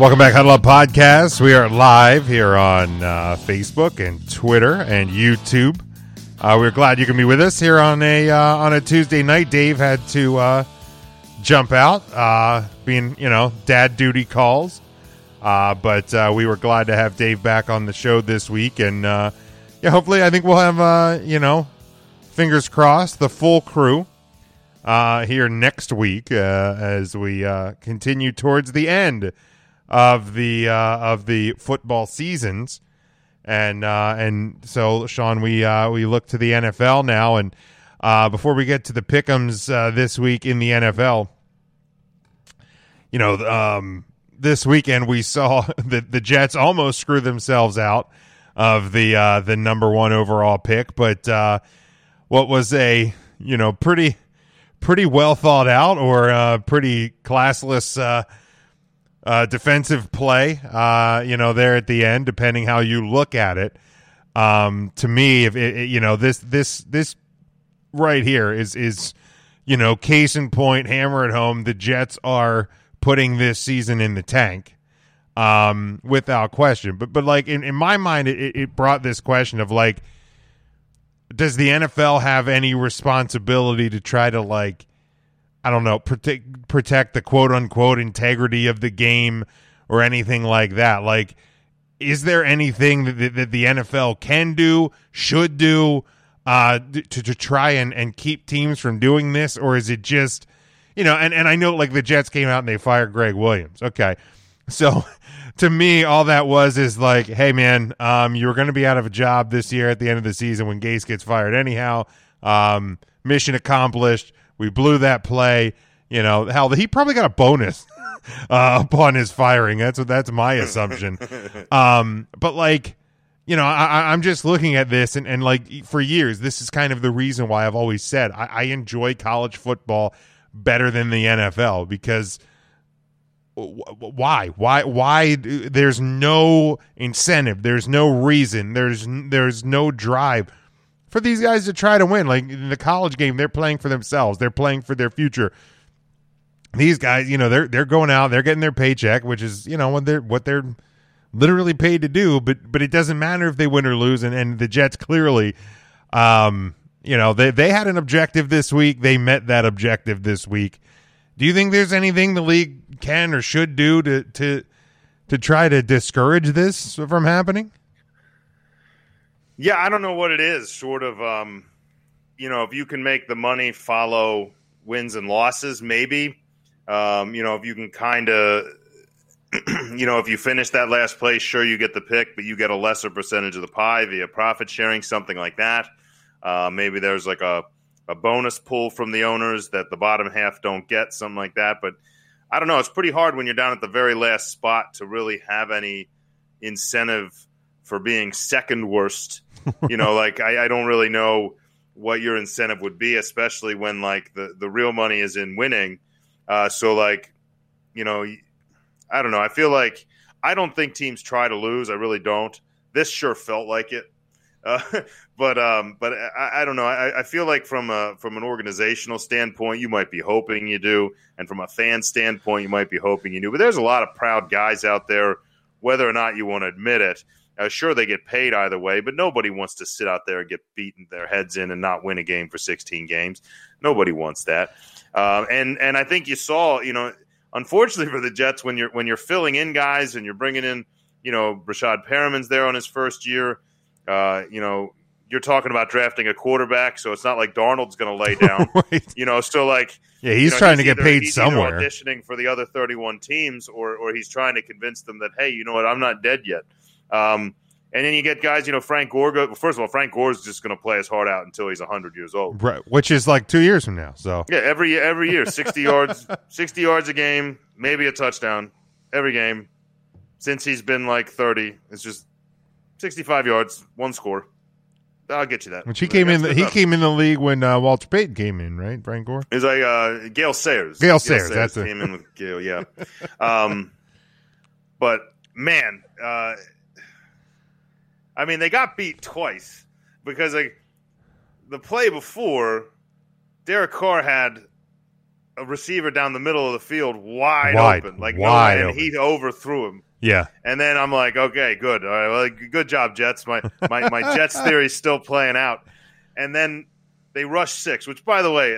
Welcome back, Huddle Up Podcast. We are live here on Facebook and Twitter and YouTube. We're glad you can be with us here on a Tuesday night. Dave had to jump out, being dad duty calls, but we were glad to have Dave back on the show this week, and hopefully I think we'll have fingers crossed, the full crew here next week as we continue towards the end of the football seasons. And so, Sean, we look to the NFL now, and before we get to the pick'ems this week in the NFL, this weekend we saw the Jets almost screw themselves out of the number one overall pick, but what was a pretty well thought out or pretty classless defensive play, there at the end, depending how you look at it. To me, if it, this right here is case in point, hammer at home. The Jets are putting this season in the tank, without question. But like in my mind, it brought this question of like, does the NFL have any responsibility to try to protect the quote-unquote integrity of the game or anything like that? Like, is there anything that the NFL can do, should do, to try and keep teams from doing this? Or is it just, and I know, like, the Jets came out and they fired Greg Williams. Okay. So, to me, all that was like, hey, man, you're going to be out of a job this year at the end of the season when Gase gets fired anyhow. Mission accomplished. We blew that play. Hell, he probably got a bonus upon his firing. That's my assumption. But I'm just looking at this, and like for years, this is kind of the reason why I've always said I enjoy college football better than the NFL, because why? There's no incentive. There's no reason. There's no drive for these guys to try to win. Like in the college game, they're playing for themselves. They're playing for their future. These guys, they're going out, they're getting their paycheck, which is, what they're literally paid to do. But it doesn't matter if they win or lose. And the Jets clearly, they had an objective this week. They met that objective this week. Do you think there's anything the league can or should do to try to discourage this from happening? Yeah, I don't know what it is. Sort of, if you can make the money follow wins and losses, maybe. If you can kind of, if you finish that last place, sure, you get the pick, but you get a lesser percentage of the pie via profit sharing, something like that. Maybe there's like a bonus pool from the owners that the bottom half don't get, something like that. But I don't know. It's pretty hard when you're down at the very last spot to really have any incentive for being second worst. I don't really know what your incentive would be, especially when like the real money is in winning. I don't know. I feel like I don't think teams try to lose. I really don't. This sure felt like it. But I don't know. I feel like from an organizational standpoint, you might be hoping you do. And from a fan standpoint, you might be hoping you do. But there's a lot of proud guys out there, whether or not you want to admit it. Sure, they get paid either way, but nobody wants to sit out there and get beaten their heads in and not win a game for 16 games. Nobody wants that. And I think you saw, you know, unfortunately for the Jets, when you're filling in guys and you're bringing in, you know, Rashad Perriman's there on his first year, you know, you're talking about drafting a quarterback, so it's not like Darnold's going to lay down, right. You know, so like, yeah, he's trying to get paid somewhere. Auditioning for the other 31 teams, or he's trying to convince them that, hey, you know what, I'm not dead yet. And then you get guys, you know, Frank Gore. First of all, Frank Gore's just going to play his heart out until he's 100 years old, right? Which is like 2 years from now. So yeah, every year, 60 yards, 60 yards a game, maybe a touchdown every game since he's been like 30. It's just 65 yards, one score. I'll get you that. Which he came in the league when Walter Payton came in, right? Frank Gore. It's like Gale Sayers. Gale Sayers. That's it. Came in with Gale, yeah. But man. I mean, they got beat twice because, like, the play before, Derek Carr had a receiver down the middle of the field wide open. Like, wide open. And he overthrew him. Yeah. And then I'm like, okay, good. All right, well, good job, Jets. My Jets theory is still playing out. And then they rushed six, which, by the way,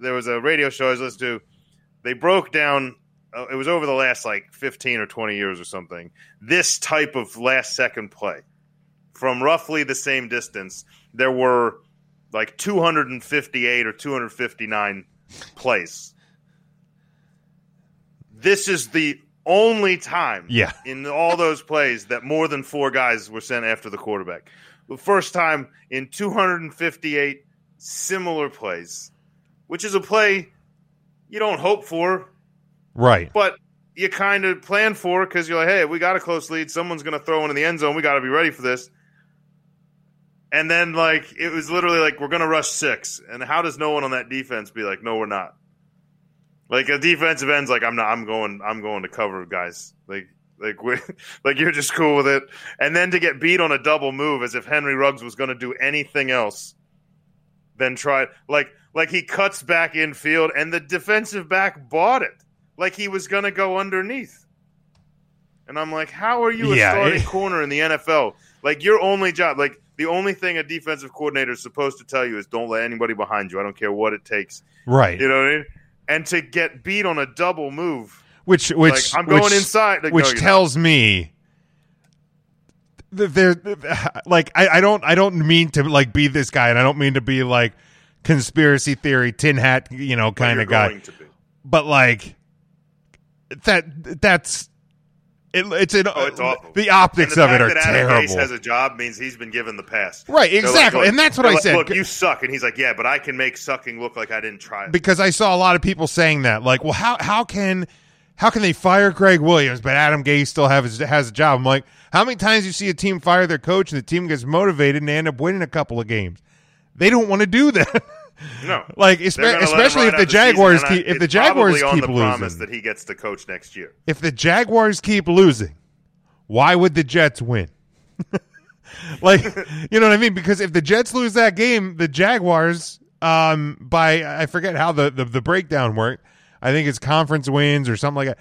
there was a radio show I was listening to. They broke down. It was over the last, like, 15 or 20 years or something, this type of last-second play. From roughly the same distance, there were like 258 or 259 plays. This is the only time in all those plays that more than four guys were sent after the quarterback. The first time in 258 similar plays, which is a play you don't hope for. Right. But you kind of plan for because you're like, hey, we got a close lead. Someone's going to throw into the end zone. We got to be ready for this. And then, like, it was literally like, we're going to rush six. And how does no one on that defense be like, no, we're not? Like, a defensive end's like, I'm not. I'm going to cover, guys. Like you're just cool with it. And then to get beat on a double move as if Henry Ruggs was going to do anything else than try. Like he cuts back infield, and the defensive back bought it. Like he was going to go underneath. And I'm like, how are you a starting corner in the NFL? Like, your only job, like, the only thing a defensive coordinator is supposed to tell you is don't let anybody behind you. I don't care what it takes. Right. You know what I mean? And to get beat on a double move. Which like, I'm going inside. Like, which no, tells me that there, like, I don't mean to, like, be this guy, and I don't mean to be like conspiracy theory, tin hat, you know, kind of guy. But like that's the optics of it are terrible. The fact that Adam Gase has a job means he's been given the pass. Right, exactly. Like, and that's what I said. Look, you suck. And he's like, yeah, but I can make sucking look like I didn't try it. Because I saw a lot of people saying that. Like, well, how can they fire Greg Williams, but Adam Gase still has a job? I'm like, how many times do you see a team fire their coach and the team gets motivated and they end up winning a couple of games? They don't want to do that. No, like especially if the Jaguars keep losing, promise that he gets to coach next year. If the Jaguars keep losing, why would the Jets win? Like, you know what I mean? Because if the Jets lose that game, the Jaguars, by I forget how the breakdown worked. I think it's conference wins or something like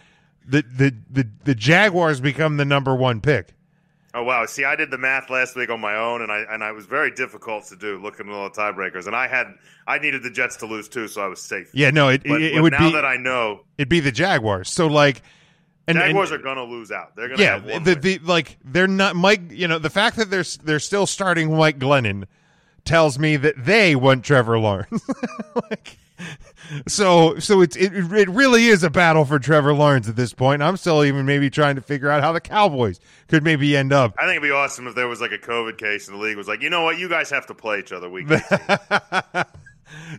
that. The Jaguars become the number one pick. Oh, wow. See, I did the math last week on my own, and I was very difficult to do, looking at all the tiebreakers. And I needed the Jets to lose, too, so I was safe. Yeah, no, it'd be the Jaguars. So, like, Jaguars are going to lose out. They're going to have one win. They're not Mike. You know, the fact that they're still starting Mike Glennon tells me that they want Trevor Lawrence. Like, so it really is a battle for Trevor Lawrence at this point. I'm still even maybe trying to figure out how the Cowboys could maybe end up. I think it'd be awesome if there was like a COVID case and the league was like, you know what, you guys have to play each other weekly.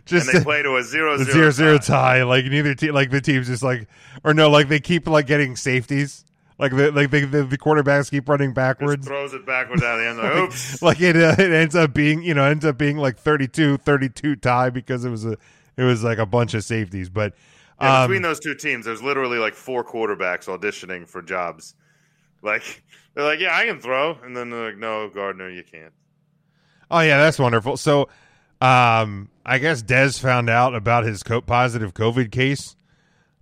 Just and they play to a 0-0 tie. Like neither team, like the team's just like, or no, like they keep like getting safeties. Like the quarterbacks keep running backwards. Just throws it backwards out of the end. Like, oops. Like it ends up being like 32-32 tie because it was like a bunch of safeties. But between those two teams, there's literally like four quarterbacks auditioning for jobs. Like they're like, yeah, I can throw, and then they're like, no, Gardner, you can't. Oh, yeah, that's wonderful. So I guess Dez found out about his positive COVID case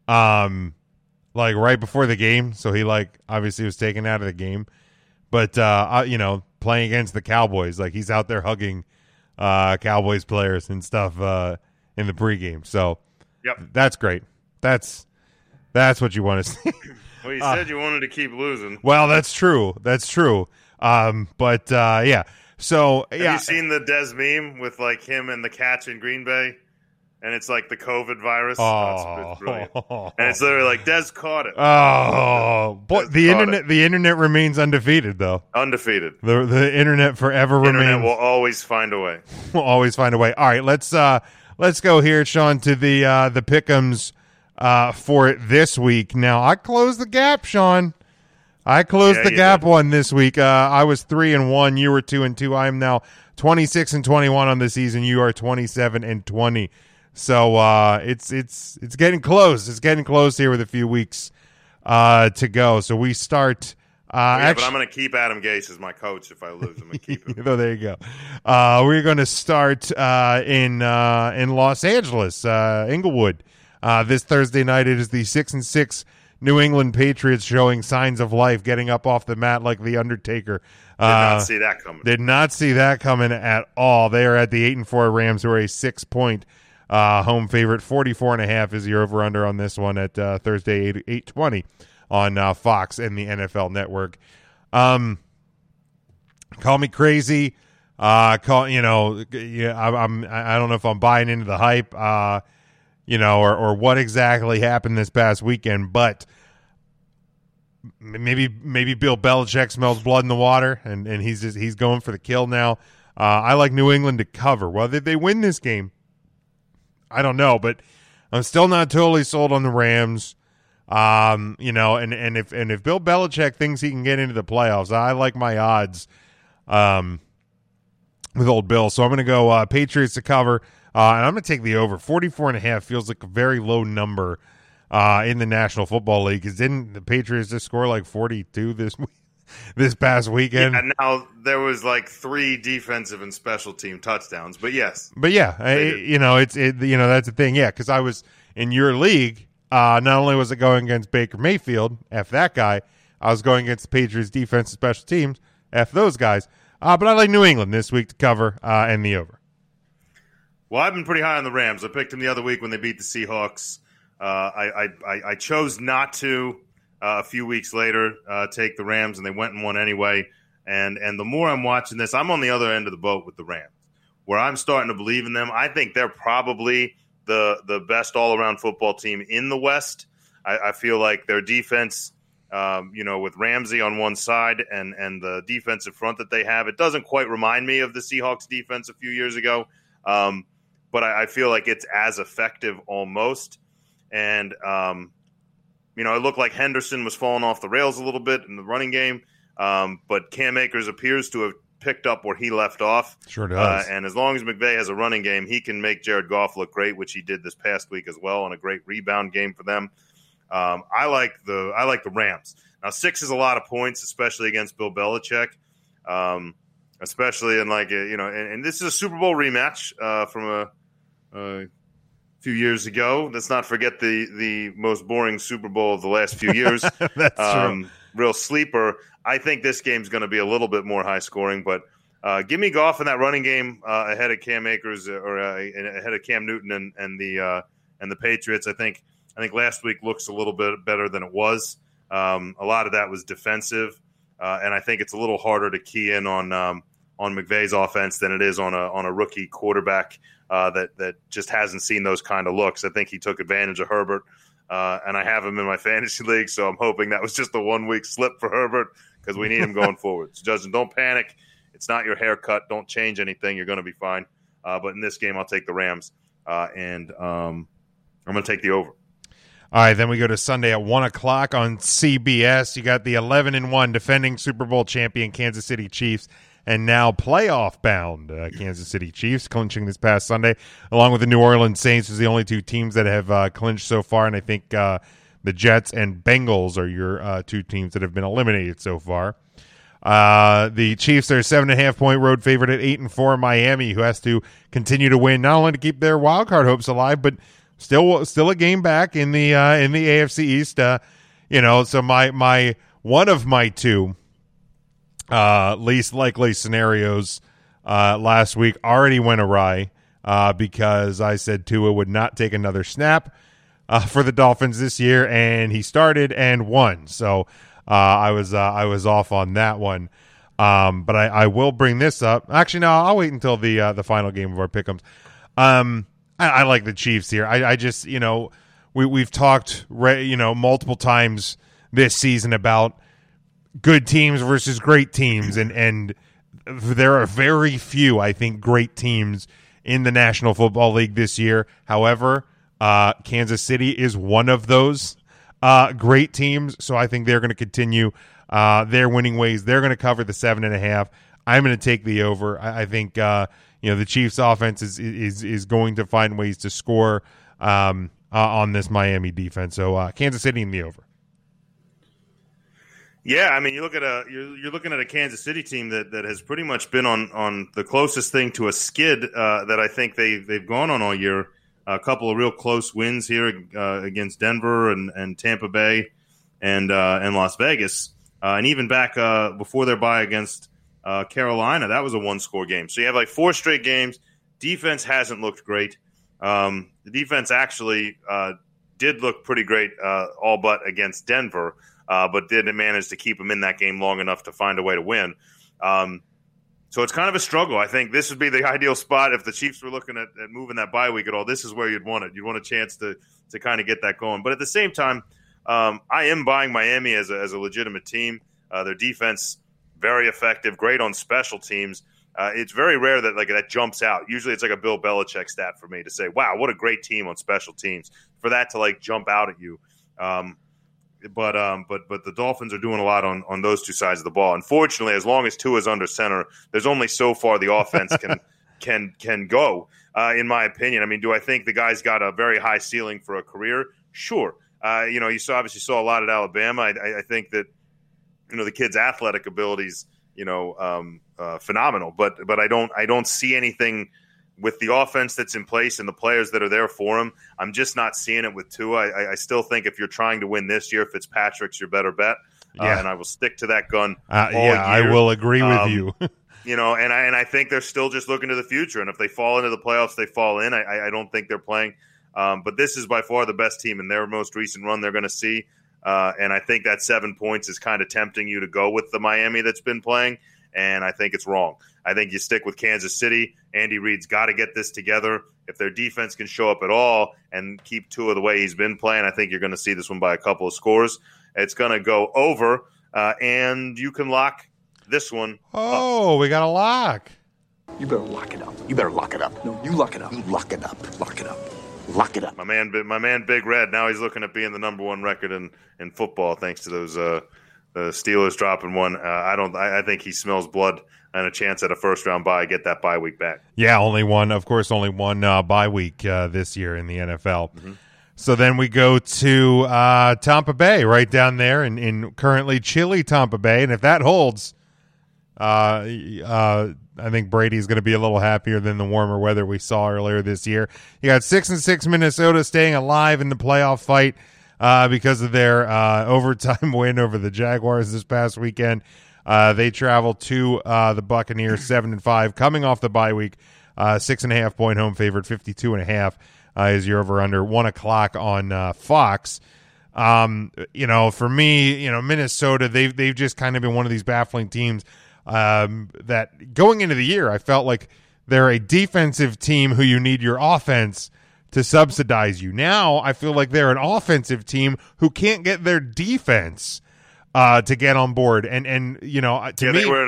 like right before the game. So he like obviously was taken out of the game. But, you know, playing against the Cowboys, like he's out there hugging Cowboys players and stuff in the pregame. So yep, that's great. That's what you want to see. Well, you said you wanted to keep losing. Well, that's true. That's true. But, yeah. So, yeah. Have you seen the Dez meme with, like, him and the catch in Green Bay? And it's, like, the COVID virus. Oh. It's brilliant. And it's literally like, Dez caught it. Oh. Boy, the internet remains undefeated, though. Undefeated. The internet forever remains. The internet will always find a way. Will always find a way. All right. Let's go here, Sean, to the Pick'ems for it this week. Now, I closed the gap, Sean. I closed the gap one this week. I was 3-1. You were 2-2. I am now 26-21 on the season. You are 27-20. So it's getting close. It's getting close here with a few weeks to go. So we start. But I'm going to keep Adam Gase as my coach if I lose. I'm going to keep him. Oh, there you go. We're going to start in Los Angeles, Inglewood, this Thursday night. It is the 6-6. New England Patriots showing signs of life, getting up off the mat like The Undertaker. Did not see that coming. Did not see that coming at all. They are at the 8-4 Rams, who are a 6-point home favorite. 44.5 is your over-under on this one at Thursday, 8:20 on Fox and the NFL Network. Call me crazy. I don't know if I'm buying into the hype. You know, or what exactly happened this past weekend, but maybe Bill Belichick smells blood in the water, and he's going for the kill now. I like New England to cover. Whether they win this game, I don't know, but I'm still not totally sold on the Rams. You know, and if Bill Belichick thinks he can get into the playoffs, I like my odds with old Bill. So I'm going to go Patriots to cover. And I'm going to take the over. 44.5 feels like a very low number in the National Football League. Because didn't the Patriots just score like 42 this past weekend? And now there was like 3 defensive and special team touchdowns. But yes, that's the thing. Yeah, because I was in your league. Not only was it going against Baker Mayfield, f that guy, I was going against the Patriots defense and special teams, f those guys. But I like New England this week to cover and the over. Well, I've been pretty high on the Rams. I picked them the other week when they beat the Seahawks. I chose not to a few weeks later take the Rams, and they went and won anyway. And the more I'm watching this, I'm on the other end of the boat with the Rams, where I'm starting to believe in them. I think they're probably the best all-around football team in the West. I feel like their defense, with Ramsey on one side and the defensive front that they have, it doesn't quite remind me of the Seahawks defense a few years ago. But I feel like it's as effective almost. And, it looked like Henderson was falling off the rails a little bit in the running game. But Cam Akers appears to have picked up where he left off. Sure does. And as long as McVay has a running game, he can make Jared Goff look great, which he did this past week as well, on a great rebound game for them. I like the Rams. Now, 6 is a lot of points, especially against Bill Belichick. Especially in and this is a Super Bowl rematch from a few years ago. Let's not forget the most boring Super Bowl of the last few years. That's true. Real sleeper. I think this game's going to be a little bit more high scoring, but give me Goff in that running game ahead of Cam Akers or ahead of Cam Newton and the Patriots. I think last week looks a little bit better than it was. A lot of that was defensive, and I think it's a little harder to key in on McVay's offense than it is on a rookie quarterback that just hasn't seen those kind of looks. I think he took advantage of Herbert, and I have him in my fantasy league, so I'm hoping that was just a one-week slip for Herbert because we need him going forward. So, Justin, don't panic. It's not your haircut. Don't change anything. You're going to be fine. But in this game, I'll take the Rams, and I'm going to take the over. All right, then we go to Sunday at 1 o'clock on CBS. You got the 11-1 defending Super Bowl champion Kansas City Chiefs, and now playoff-bound Kansas City Chiefs, clinching this past Sunday, along with the New Orleans Saints, is the only two teams that have clinched so far, and I think the Jets and Bengals are your two teams that have been eliminated so far. The Chiefs are 7.5-point road favorite at 8-4. Miami, who has to continue to win not only to keep their wild card hopes alive, but still a game back in the AFC East. So my one of my two least likely scenarios last week already went awry because I said Tua would not take another snap for the Dolphins this year, and he started and won. So. I was off on that one, but I will bring this up. Actually, no, I'll wait until the final game of our pick'ems. I like the Chiefs here. I just we've talked multiple times this season about good teams versus great teams, and there are very few I think great teams in the National Football League this year. However, Kansas City is one of those. Great teams, so I think they're going to continue their winning ways. They're going to cover the 7.5. I'm going to take the over. I think the Chiefs' offense is going to find ways to score on this Miami defense. So Kansas City in the over. Yeah, I mean, you're looking at a Kansas City team that has pretty much been on the closest thing to a skid that I think they've gone on all year. A couple of real close wins here against Denver and Tampa Bay and Las Vegas. And even back before their bye against Carolina, that was a one-score game. So you have like four straight games. Defense hasn't looked great. The defense actually did look pretty great all but against Denver, but didn't manage to keep them in that game long enough to find a way to win. So it's kind of a struggle. I think this would be the ideal spot if the Chiefs were looking at moving that bye week at all. This is where you'd want it. You'd want a chance to kind of get that going. But at the same time, I am buying Miami as a legitimate team. Their defense, very effective, great on special teams. It's very rare that that jumps out. Usually it's like a Bill Belichick stat for me to say, wow, what a great team on special teams, for that to jump out at you. But the Dolphins are doing a lot on those two sides of the ball. Unfortunately, as long as Tua's under center, there's only so far the offense can go, in my opinion. I mean, do I think the guy's got a very high ceiling for a career? Sure. You obviously saw a lot at Alabama. I think that, the kid's athletic abilities, phenomenal. But I don't see anything with the offense that's in place and the players that are there for him. I'm just not seeing it with Tua. I still think if you're trying to win this year, Fitzpatrick's your better bet. Yeah. And I will stick to that gun all year. I will agree with you. And I think they're still just looking to the future. And if they fall into the playoffs, they fall in. I don't think they're playing. But this is by far the best team in their most recent run they're going to see. And I think that 7 points is kind of tempting you to go with the Miami that's been playing. And I think it's wrong. I think you stick with Kansas City. Andy Reid's got to get this together. If their defense can show up at all and keep Tua the way he's been playing, I think you're going to see this one by a couple of scores. It's going to go over, and you can lock this one up. We got a lock. You better lock it up. You better lock it up. No, you lock it up. You lock it up. Lock it up. Lock it up. My man, Big Red, now he's looking at being the number one record in football thanks to those the Steelers dropping one. I think he smells blood and a chance at a first-round bye, get that bye week back. Yeah, only one bye week this year in the NFL. Mm-hmm. So then we go to Tampa Bay right down there in currently chilly Tampa Bay. And if that holds, I think Brady's going to be a little happier than the warmer weather we saw earlier this year. You got 6-6 Minnesota staying alive in the playoff fight because of their overtime win over the Jaguars this past weekend. They travel to the Buccaneers, 7-5, coming off the bye week, 6.5-point home favorite, 52.5 is your over-under, 1 o'clock on Fox. For me, Minnesota, they've just kind of been one of these baffling teams that going into the year, I felt like they're a defensive team who you need your offense to subsidize you. Now I feel like they're an offensive team who can't get their defense to get on board, and they were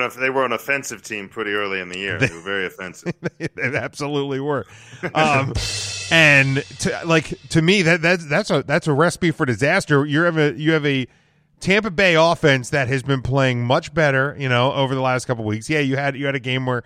an offensive team pretty early in the year. They were very offensive. They absolutely were. To me that's a recipe for disaster. You have a Tampa Bay offense that has been playing much better, over the last couple of weeks. Yeah, you had a game where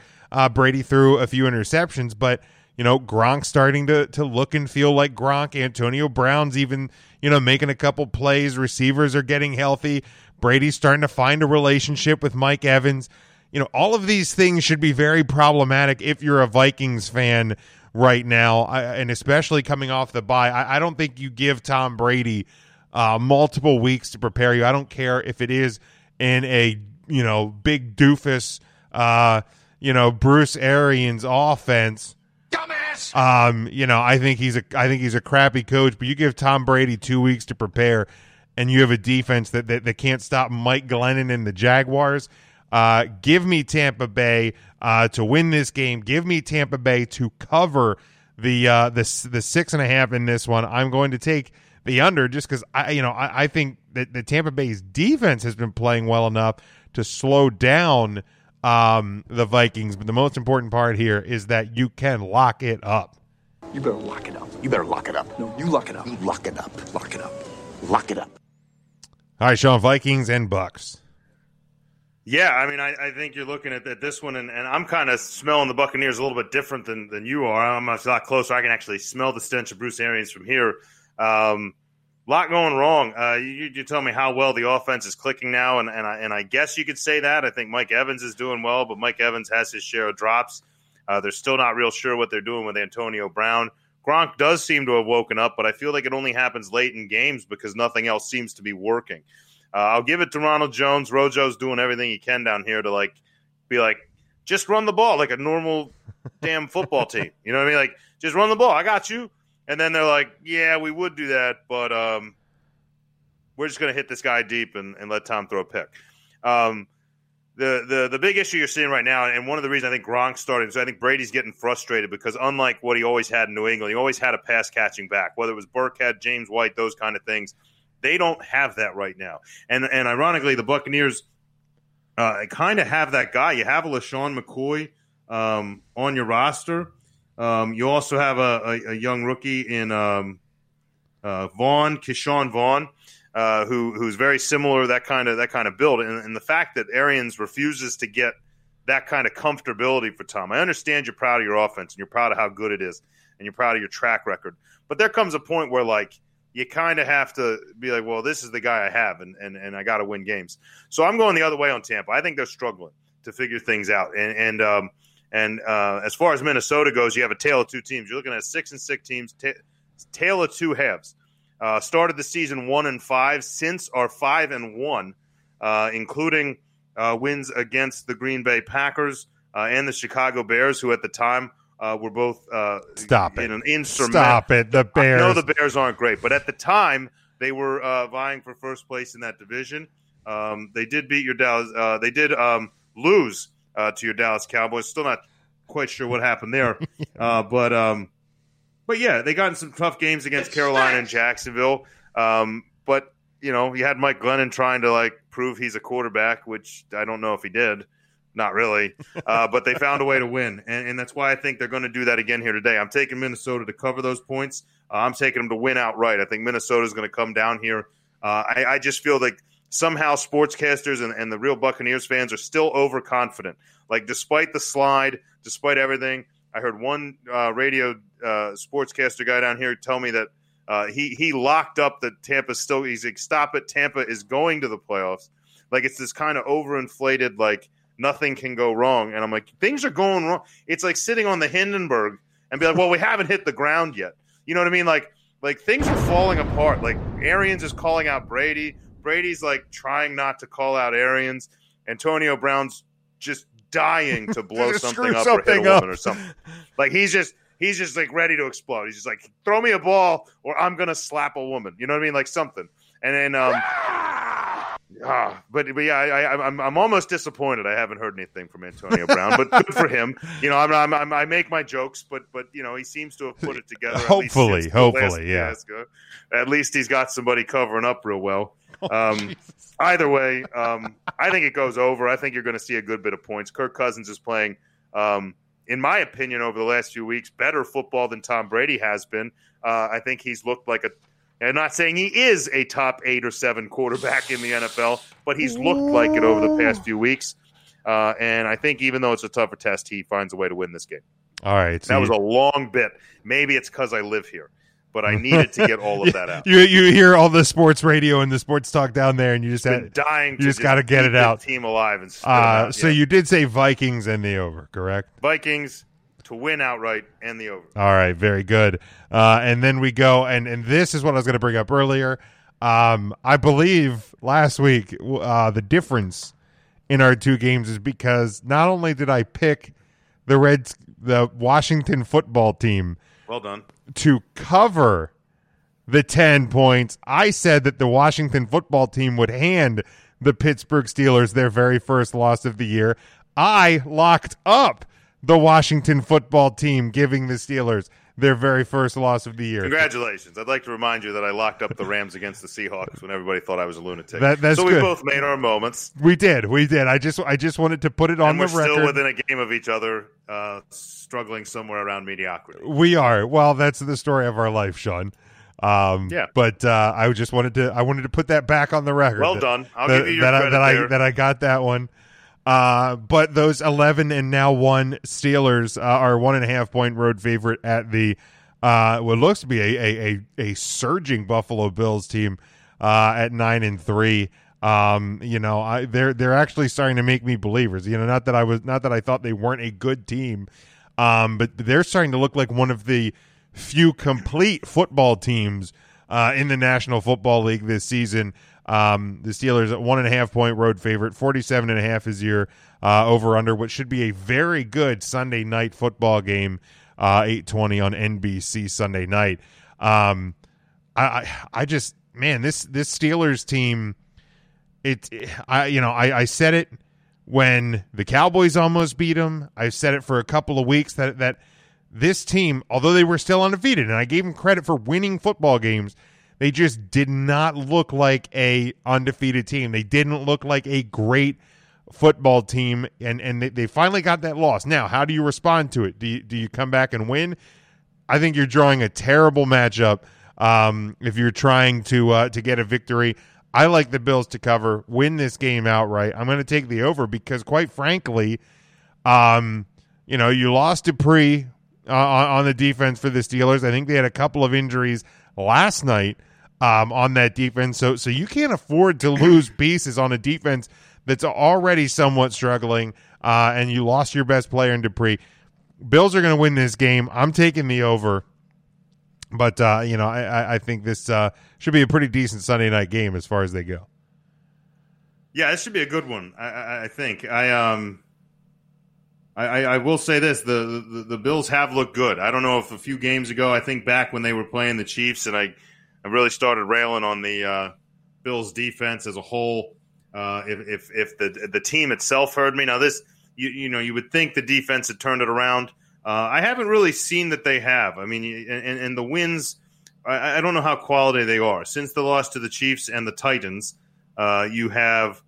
Brady threw a few interceptions, but Gronk starting to look and feel like Gronk. Antonio Brown's even making a couple plays. Receivers are getting healthy. Brady's starting to find a relationship with Mike Evans. You know, all of these things should be very problematic if you're a Vikings fan right now, and especially coming off the bye. I don't think you give Tom Brady multiple weeks to prepare you. I don't care if it is in a, you know, big doofus, you know, Bruce Arians offense. Dumbass. You know, I think he's a crappy coach, but you give Tom Brady 2 weeks to prepare, and you have a defense that can't stop Mike Glennon and the Jaguars. Give me Tampa Bay to win this game. Give me Tampa Bay to cover the 6.5 in this one. I'm going to take the under just because I think that the Tampa Bay's defense has been playing well enough to slow down the Vikings. But the most important part here is that you can lock it up. You better lock it up. You better lock it up. No, you lock it up. You lock it up. Lock it up. Lock it up. All right, Sean, Vikings and Bucks. Yeah, I mean, I think you're looking at this one, and I'm kind of smelling the Buccaneers a little bit different than you are. I'm a lot closer. I can actually smell the stench of Bruce Arians from here. A lot going wrong. You tell me how well the offense is clicking now, and I guess you could say that. I think Mike Evans is doing well, but Mike Evans has his share of drops. They're still not real sure what they're doing with Antonio Brown. Gronk does seem to have woken up, but I feel like it only happens late in games because nothing else seems to be working. I'll give it to Ronald Jones. Rojo's doing everything he can down here to be like, just run the ball like a normal damn football team. You know what I mean? Like, just run the ball. I got you. And then they're like, yeah, we would do that, but we're just going to hit this guy deep and let Tom throw a pick. The big issue you're seeing right now, and one of the reasons I think Gronk's starting, so I think Brady's getting frustrated because unlike what he always had in New England, he always had a pass-catching back, whether it was Burkhead, James White, those kind of things. They don't have that right now. And ironically, the Buccaneers kind of have that guy. You have a LaShawn McCoy on your roster. You also have a young rookie in Keyshawn Vaughn, who's very similar, that kind of build. And the fact that Arians refuses to get that kind of comfortability for Tom. I understand you're proud of your offense and you're proud of how good it is and you're proud of your track record. But there comes a point where, like, you kind of have to be like, well, this is the guy I have, and I got to win games. So I'm going the other way on Tampa. I think they're struggling to figure things out. And as far as Minnesota goes, you have a tale of two teams. You're looking at 6-6 teams, tale of two halves. Started the season 1-5, since are 5-1, including wins against the Green Bay Packers and the Chicago Bears, who at the time were both The Bears. I know the Bears aren't great, but at the time they were vying for first place in that division. They did beat your Dallas. They did lose to your Dallas Cowboys. Still not quite sure what happened there, but yeah, they got in some tough games against Carolina and Jacksonville. But you know, you had Mike Glennon trying to prove he's a quarterback, which I don't know if he did. Not really, but they found a way to win, and that's why I think they're going to do that again here today. I'm taking Minnesota to cover those points. I'm taking them to win outright. I think Minnesota's going to come down here. I just feel like somehow sportscasters and the real Buccaneers fans are still overconfident. Like, despite the slide, despite everything, I heard one radio sportscaster guy down here tell me that he locked up that Tampa's still – he's like, stop it, Tampa is going to the playoffs. Like, it's this kind of overinflated, nothing can go wrong. And I'm like, things are going wrong. It's like sitting on the Hindenburg and be like, well, we haven't hit the ground yet. You know what I mean? Like things are falling apart. Like, Arians is calling out Brady. Brady's trying not to call out Arians. Antonio Brown's just dying to blow something up or hit a woman or something. Like, he's just ready to explode. He's just like, throw me a ball or I'm going to slap a woman. You know what I mean? Like, something. And then, but yeah, I'm almost disappointed. I haven't heard anything from Antonio Brown, but good for him. You know, I make my jokes, but you know, he seems to have put it together. Hopefully, yeah. At least he's got somebody covering up real well. Either way, I think it goes over. I think you're going to see a good bit of points. Kirk Cousins is playing, in my opinion, over the last few weeks, better football than Tom Brady has been. I think he's looked like a. And not saying he is a top 8 or 7 quarterback in the NFL, but he's looked like it over the past few weeks. And I think even though it's a tougher test, he finds a way to win this game. All right. That was a long bit. Maybe it's because I live here. but I needed to get all of that out. You hear all the sports radio and the sports talk down there, and you just had dying. You just got to get it out. Team alive and still out, so you did say Vikings and the over, correct? Vikings to win outright and the over. All right, very good. And then we go, and this is what I was going to bring up earlier. I believe last week the difference in our two games is because not only did I pick the Washington football team, well done, to cover the 10 points, I said that the Washington football team would hand the Pittsburgh Steelers their very first loss of the year. I locked up the Washington football team giving the Steelers their very first loss of the year. Congratulations. I'd like to remind you that I locked up the Rams against the Seahawks when everybody thought I was a lunatic. That's so we good. Both made our moments. We did. I just wanted to put it on the record. We're still within a game of each other, struggling somewhere around mediocrity. We are. Well, that's the story of our life, Sean. Yeah. But I just wanted to put that back on the record. Well done. I'll give you your credit there. I got that one. But those 11 and now 1 Steelers are 1.5 point road favorite at the what looks to be a surging Buffalo Bills team at 9-3. They're actually starting to make me believers. You know, not that I thought they weren't a good team, but they're starting to look like one of the few complete football teams in the National Football League this season. The Steelers at 1.5 point road favorite, 47.5 is your over under, which should be a very good Sunday night football game, 8:20 on NBC Sunday night. This Steelers team, I said it when the Cowboys almost beat them. I've said it for a couple of weeks that this team, although they were still undefeated, and I gave them credit for winning football games, they just did not look like a undefeated team. They didn't look like a great football team, and they finally got that loss. Now, how do you respond to it? Do you come back and win? I think you're drawing a terrible matchup if you're trying to get a victory. I like the Bills to cover, win this game outright. I'm going to take the over because, quite frankly, you lost Dupree on the defense for the Steelers. I think they had a couple of injuries last night on that defense. So you can't afford to lose pieces on a defense that's already somewhat struggling, and you lost your best player in Dupree. Bills are going to win this game. I'm taking the over. But, I think this should be a pretty decent Sunday night game as far as they go. Yeah, it should be a good one, I think. I will say this, the Bills have looked good. I don't know if a few games ago, I think back when they were playing the Chiefs, and I really started railing on the Bills defense as a whole. If the team itself heard me. Now this, you would think the defense had turned it around. I haven't really seen that they have. I mean, and the wins, I don't know how quality they are. Since the loss to the Chiefs and the Titans, you have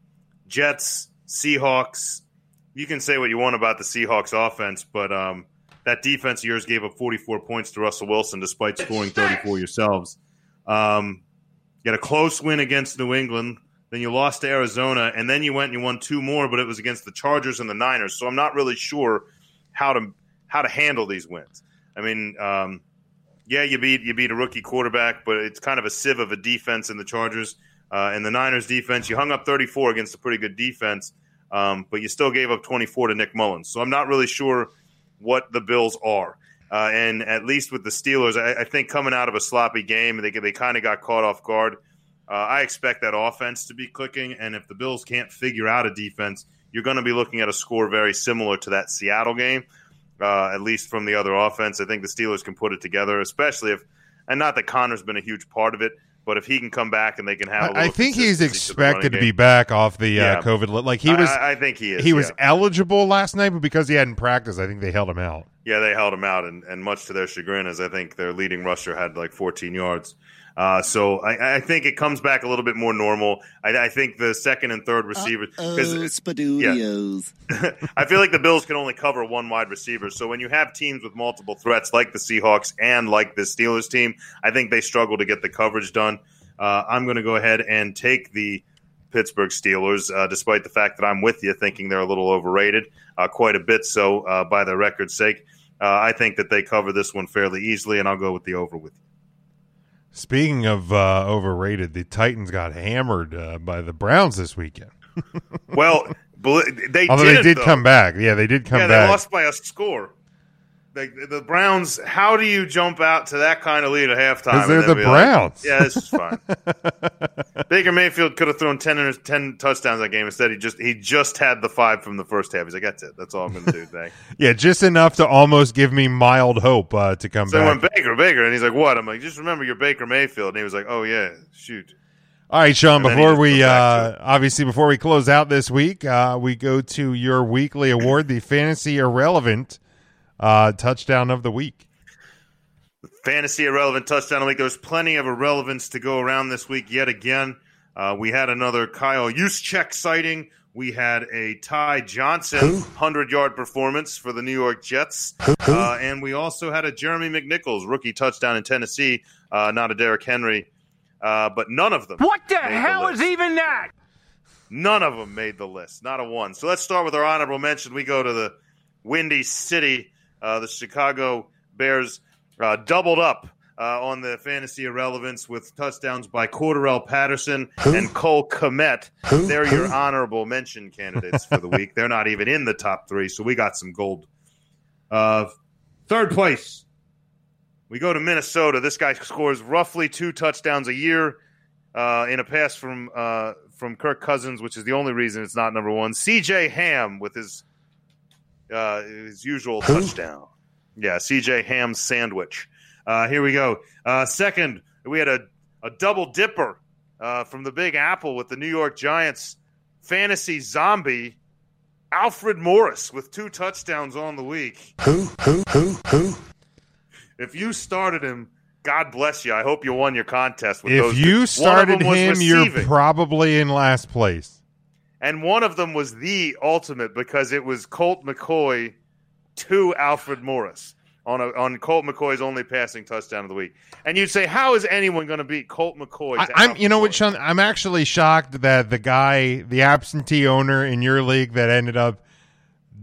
Jets, Seahawks. You can say what you want about the Seahawks offense, but that defense of yours gave up 44 points to Russell Wilson despite scoring 34 yourselves. You had a close win against New England, then you lost to Arizona, and then you went and you won two more, but it was against the Chargers and the Niners. So I'm not really sure how to handle these wins. I mean, you beat a rookie quarterback, but it's kind of a sieve of a defense in the Chargers and the Niners defense. You hung up 34 against a pretty good defense. But you still gave up 24 to Nick Mullins. So I'm not really sure what the Bills are. And at least with the Steelers, I think coming out of a sloppy game, they kind of got caught off guard. I expect that offense to be clicking. And if the Bills can't figure out a defense, you're going to be looking at a score very similar to that Seattle game, at least from the other offense. I think the Steelers can put it together, especially if – and not that Connor's been a huge part of it. But if he can come back and they can have a little, I think he's expected to be back off the COVID. Like he was, I think he is. He was eligible last night, but because he hadn't practiced, I think they held him out. Yeah, they held him out, and much to their chagrin, as I think their leading rusher had like 14 yards. So I think it comes back a little bit more normal. I think the second and third receivers, Spadulios. Yeah. I feel like the Bills can only cover one wide receiver. So when you have teams with multiple threats like the Seahawks and like the Steelers team, I think they struggle to get the coverage done. I'm going to go ahead and take the Pittsburgh Steelers, despite the fact that I'm with you, thinking they're a little overrated, quite a bit so by the record's sake. I think that they cover this one fairly easily, and I'll go with the over with you. Speaking of overrated, the Titans got hammered by the Browns this weekend. Well, they did come back. Yeah, they did come back. Yeah, they lost by a score. Like the Browns, how do you jump out to that kind of lead at halftime? Because they're the Browns. Like, yeah, this is fine. Baker Mayfield could have thrown 10 touchdowns that game. Instead, he just had the 5 from the first half. He's like, that's it. That's all I'm going to do today. Yeah, just enough to almost give me mild hope to come back. So I went, Baker. And he's like, what? I'm like, just remember you're Baker Mayfield. And he was like, oh, yeah, shoot. All right, Sean, before we close out this week, we go to your weekly award, the Fantasy Irrelevant touchdown of the week. Fantasy irrelevant touchdown of the week. There was plenty of irrelevance to go around this week yet again. We had another Kyle Juszczyk sighting. We had a Ty Johnson 100-yard performance for the New York Jets. And we also had a Jeremy McNichols rookie touchdown in Tennessee, not a Derrick Henry. But none of them. What the hell is even that? None of them made the list. Not a one. So let's start with our honorable mention. We go to the Windy City. The Chicago Bears doubled up on the fantasy irrelevance with touchdowns by Cordarrelle Patterson and Cole Kmet. They're your honorable mention candidates for the week. They're not even in the top three, so we got some gold. Third place, we go to Minnesota. This guy scores roughly 2 touchdowns a year in a pass from Kirk Cousins, which is the only reason it's not number one. C.J. Ham with his usual touchdown. Yeah, C.J. Ham sandwich. Here we go. Second, we had a double dipper from the Big Apple with the New York Giants fantasy zombie, Alfred Morris, with 2 touchdowns on the week. Who? If you started him, God bless you. I hope you won your contest with those. If you started him, you're probably in last place. And one of them was the ultimate because it was Colt McCoy to Alfred Morris on Colt McCoy's only passing touchdown of the week. And you'd say, how is anyone going to beat Colt McCoy? You know what, Sean? I'm actually shocked that the guy, the absentee owner in your league that ended up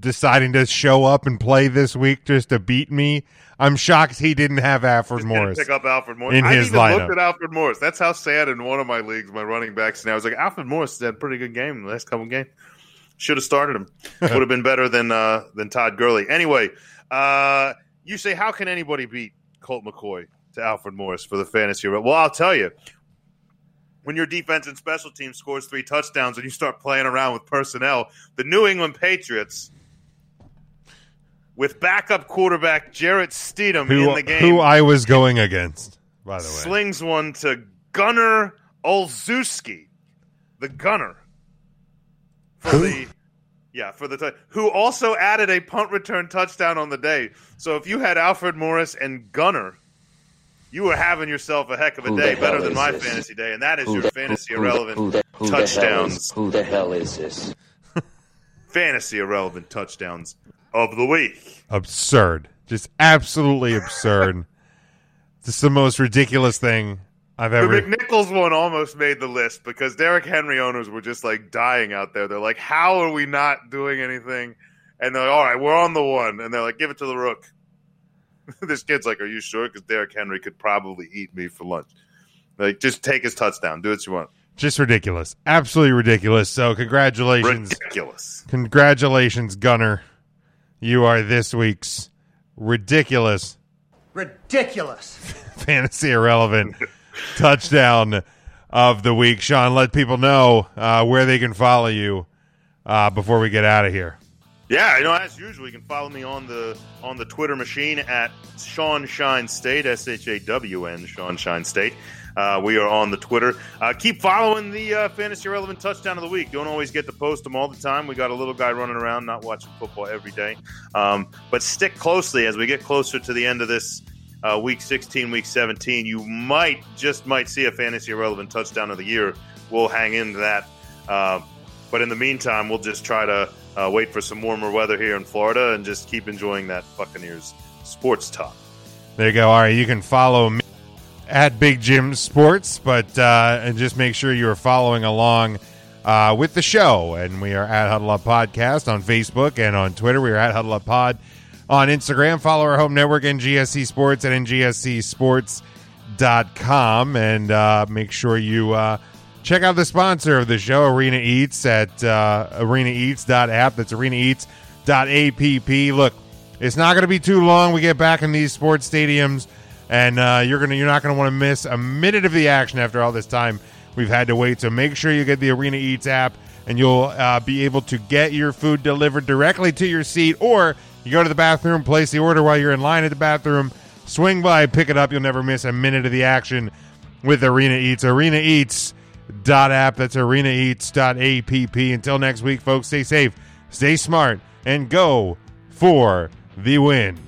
deciding to show up and play this week just to beat me, I'm shocked he didn't have Alfred Morris. Pick up Alfred Morris. I even looked at Alfred Morris. That's how sad in one of my leagues, my running backs. And I was like, Alfred Morris had a pretty good game in the last couple of games. Should have started him. Would have been better than Todd Gurley. Anyway, you say, how can anybody beat Colt McCoy to Alfred Morris for the fantasy? Well, I'll tell you. When your defense and special team scores 3 touchdowns and you start playing around with personnel, the New England Patriots – with backup quarterback Jarrett Stidham in the game. Who I was going against, by the way. Slings one to Gunnar Olszewski, the gunner. Who also added a punt return touchdown on the day. So if you had Alfred Morris and Gunner, you were having yourself a heck of a day, better than my fantasy day. And that is your fantasy irrelevant touchdowns. Who the hell is this? Fantasy irrelevant touchdowns of the week. Absurd. Just absolutely absurd. Just the most ridiculous thing I've ever... The McNichols one almost made the list because Derrick Henry owners were just like dying out there. They're like, how are we not doing anything? And they're like, all right, we're on the one. And they're like, give it to the rook. This kid's like, are you sure? Because Derrick Henry could probably eat me for lunch. Like, just take his touchdown. Do what you want. Just ridiculous. Absolutely ridiculous. So congratulations. Ridiculous. Congratulations, Gunner. You are this week's ridiculous fantasy irrelevant touchdown of the week. Sean, let people know where they can follow you before we get out of here. Yeah, as usual, you can follow me on the Twitter machine at Sean Shine State, SHAWN Sean Shine State. We are on the Twitter. Keep following the Fantasy Relevant Touchdown of the Week. Don't always get to post them all the time. We got a little guy running around, not watching football every day. But stick closely as we get closer to the end of this Week 16, Week 17. You might see a Fantasy Relevant Touchdown of the Year. We'll hang into that. But in the meantime, we'll just try to wait for some warmer weather here in Florida and just keep enjoying that Buccaneers sports talk. There you go. All right, you can follow me at Big Jim Sports, but and just make sure you are following along with the show. And we are at Huddle Up Podcast on Facebook and on Twitter. We are at Huddle Up Pod on Instagram. Follow our home network, NGSE Sports at HuddleUp.com, and make sure you check out the sponsor of the show, Arena Eats, at arenaeats.app. That's arenaeats.app. Look, it's not going to be too long. We get back in these sports stadiums, and you're not going to want to miss a minute of the action after all this time we've had to wait. So make sure you get the Arena Eats app, and you'll be able to get your food delivered directly to your seat, or you go to the bathroom, place the order while you're in line at the bathroom, swing by, pick it up. You'll never miss a minute of the action with Arena Eats. ArenaEats.app. That's ArenaEats.app. Until next week, folks, stay safe, stay smart, and go for the win.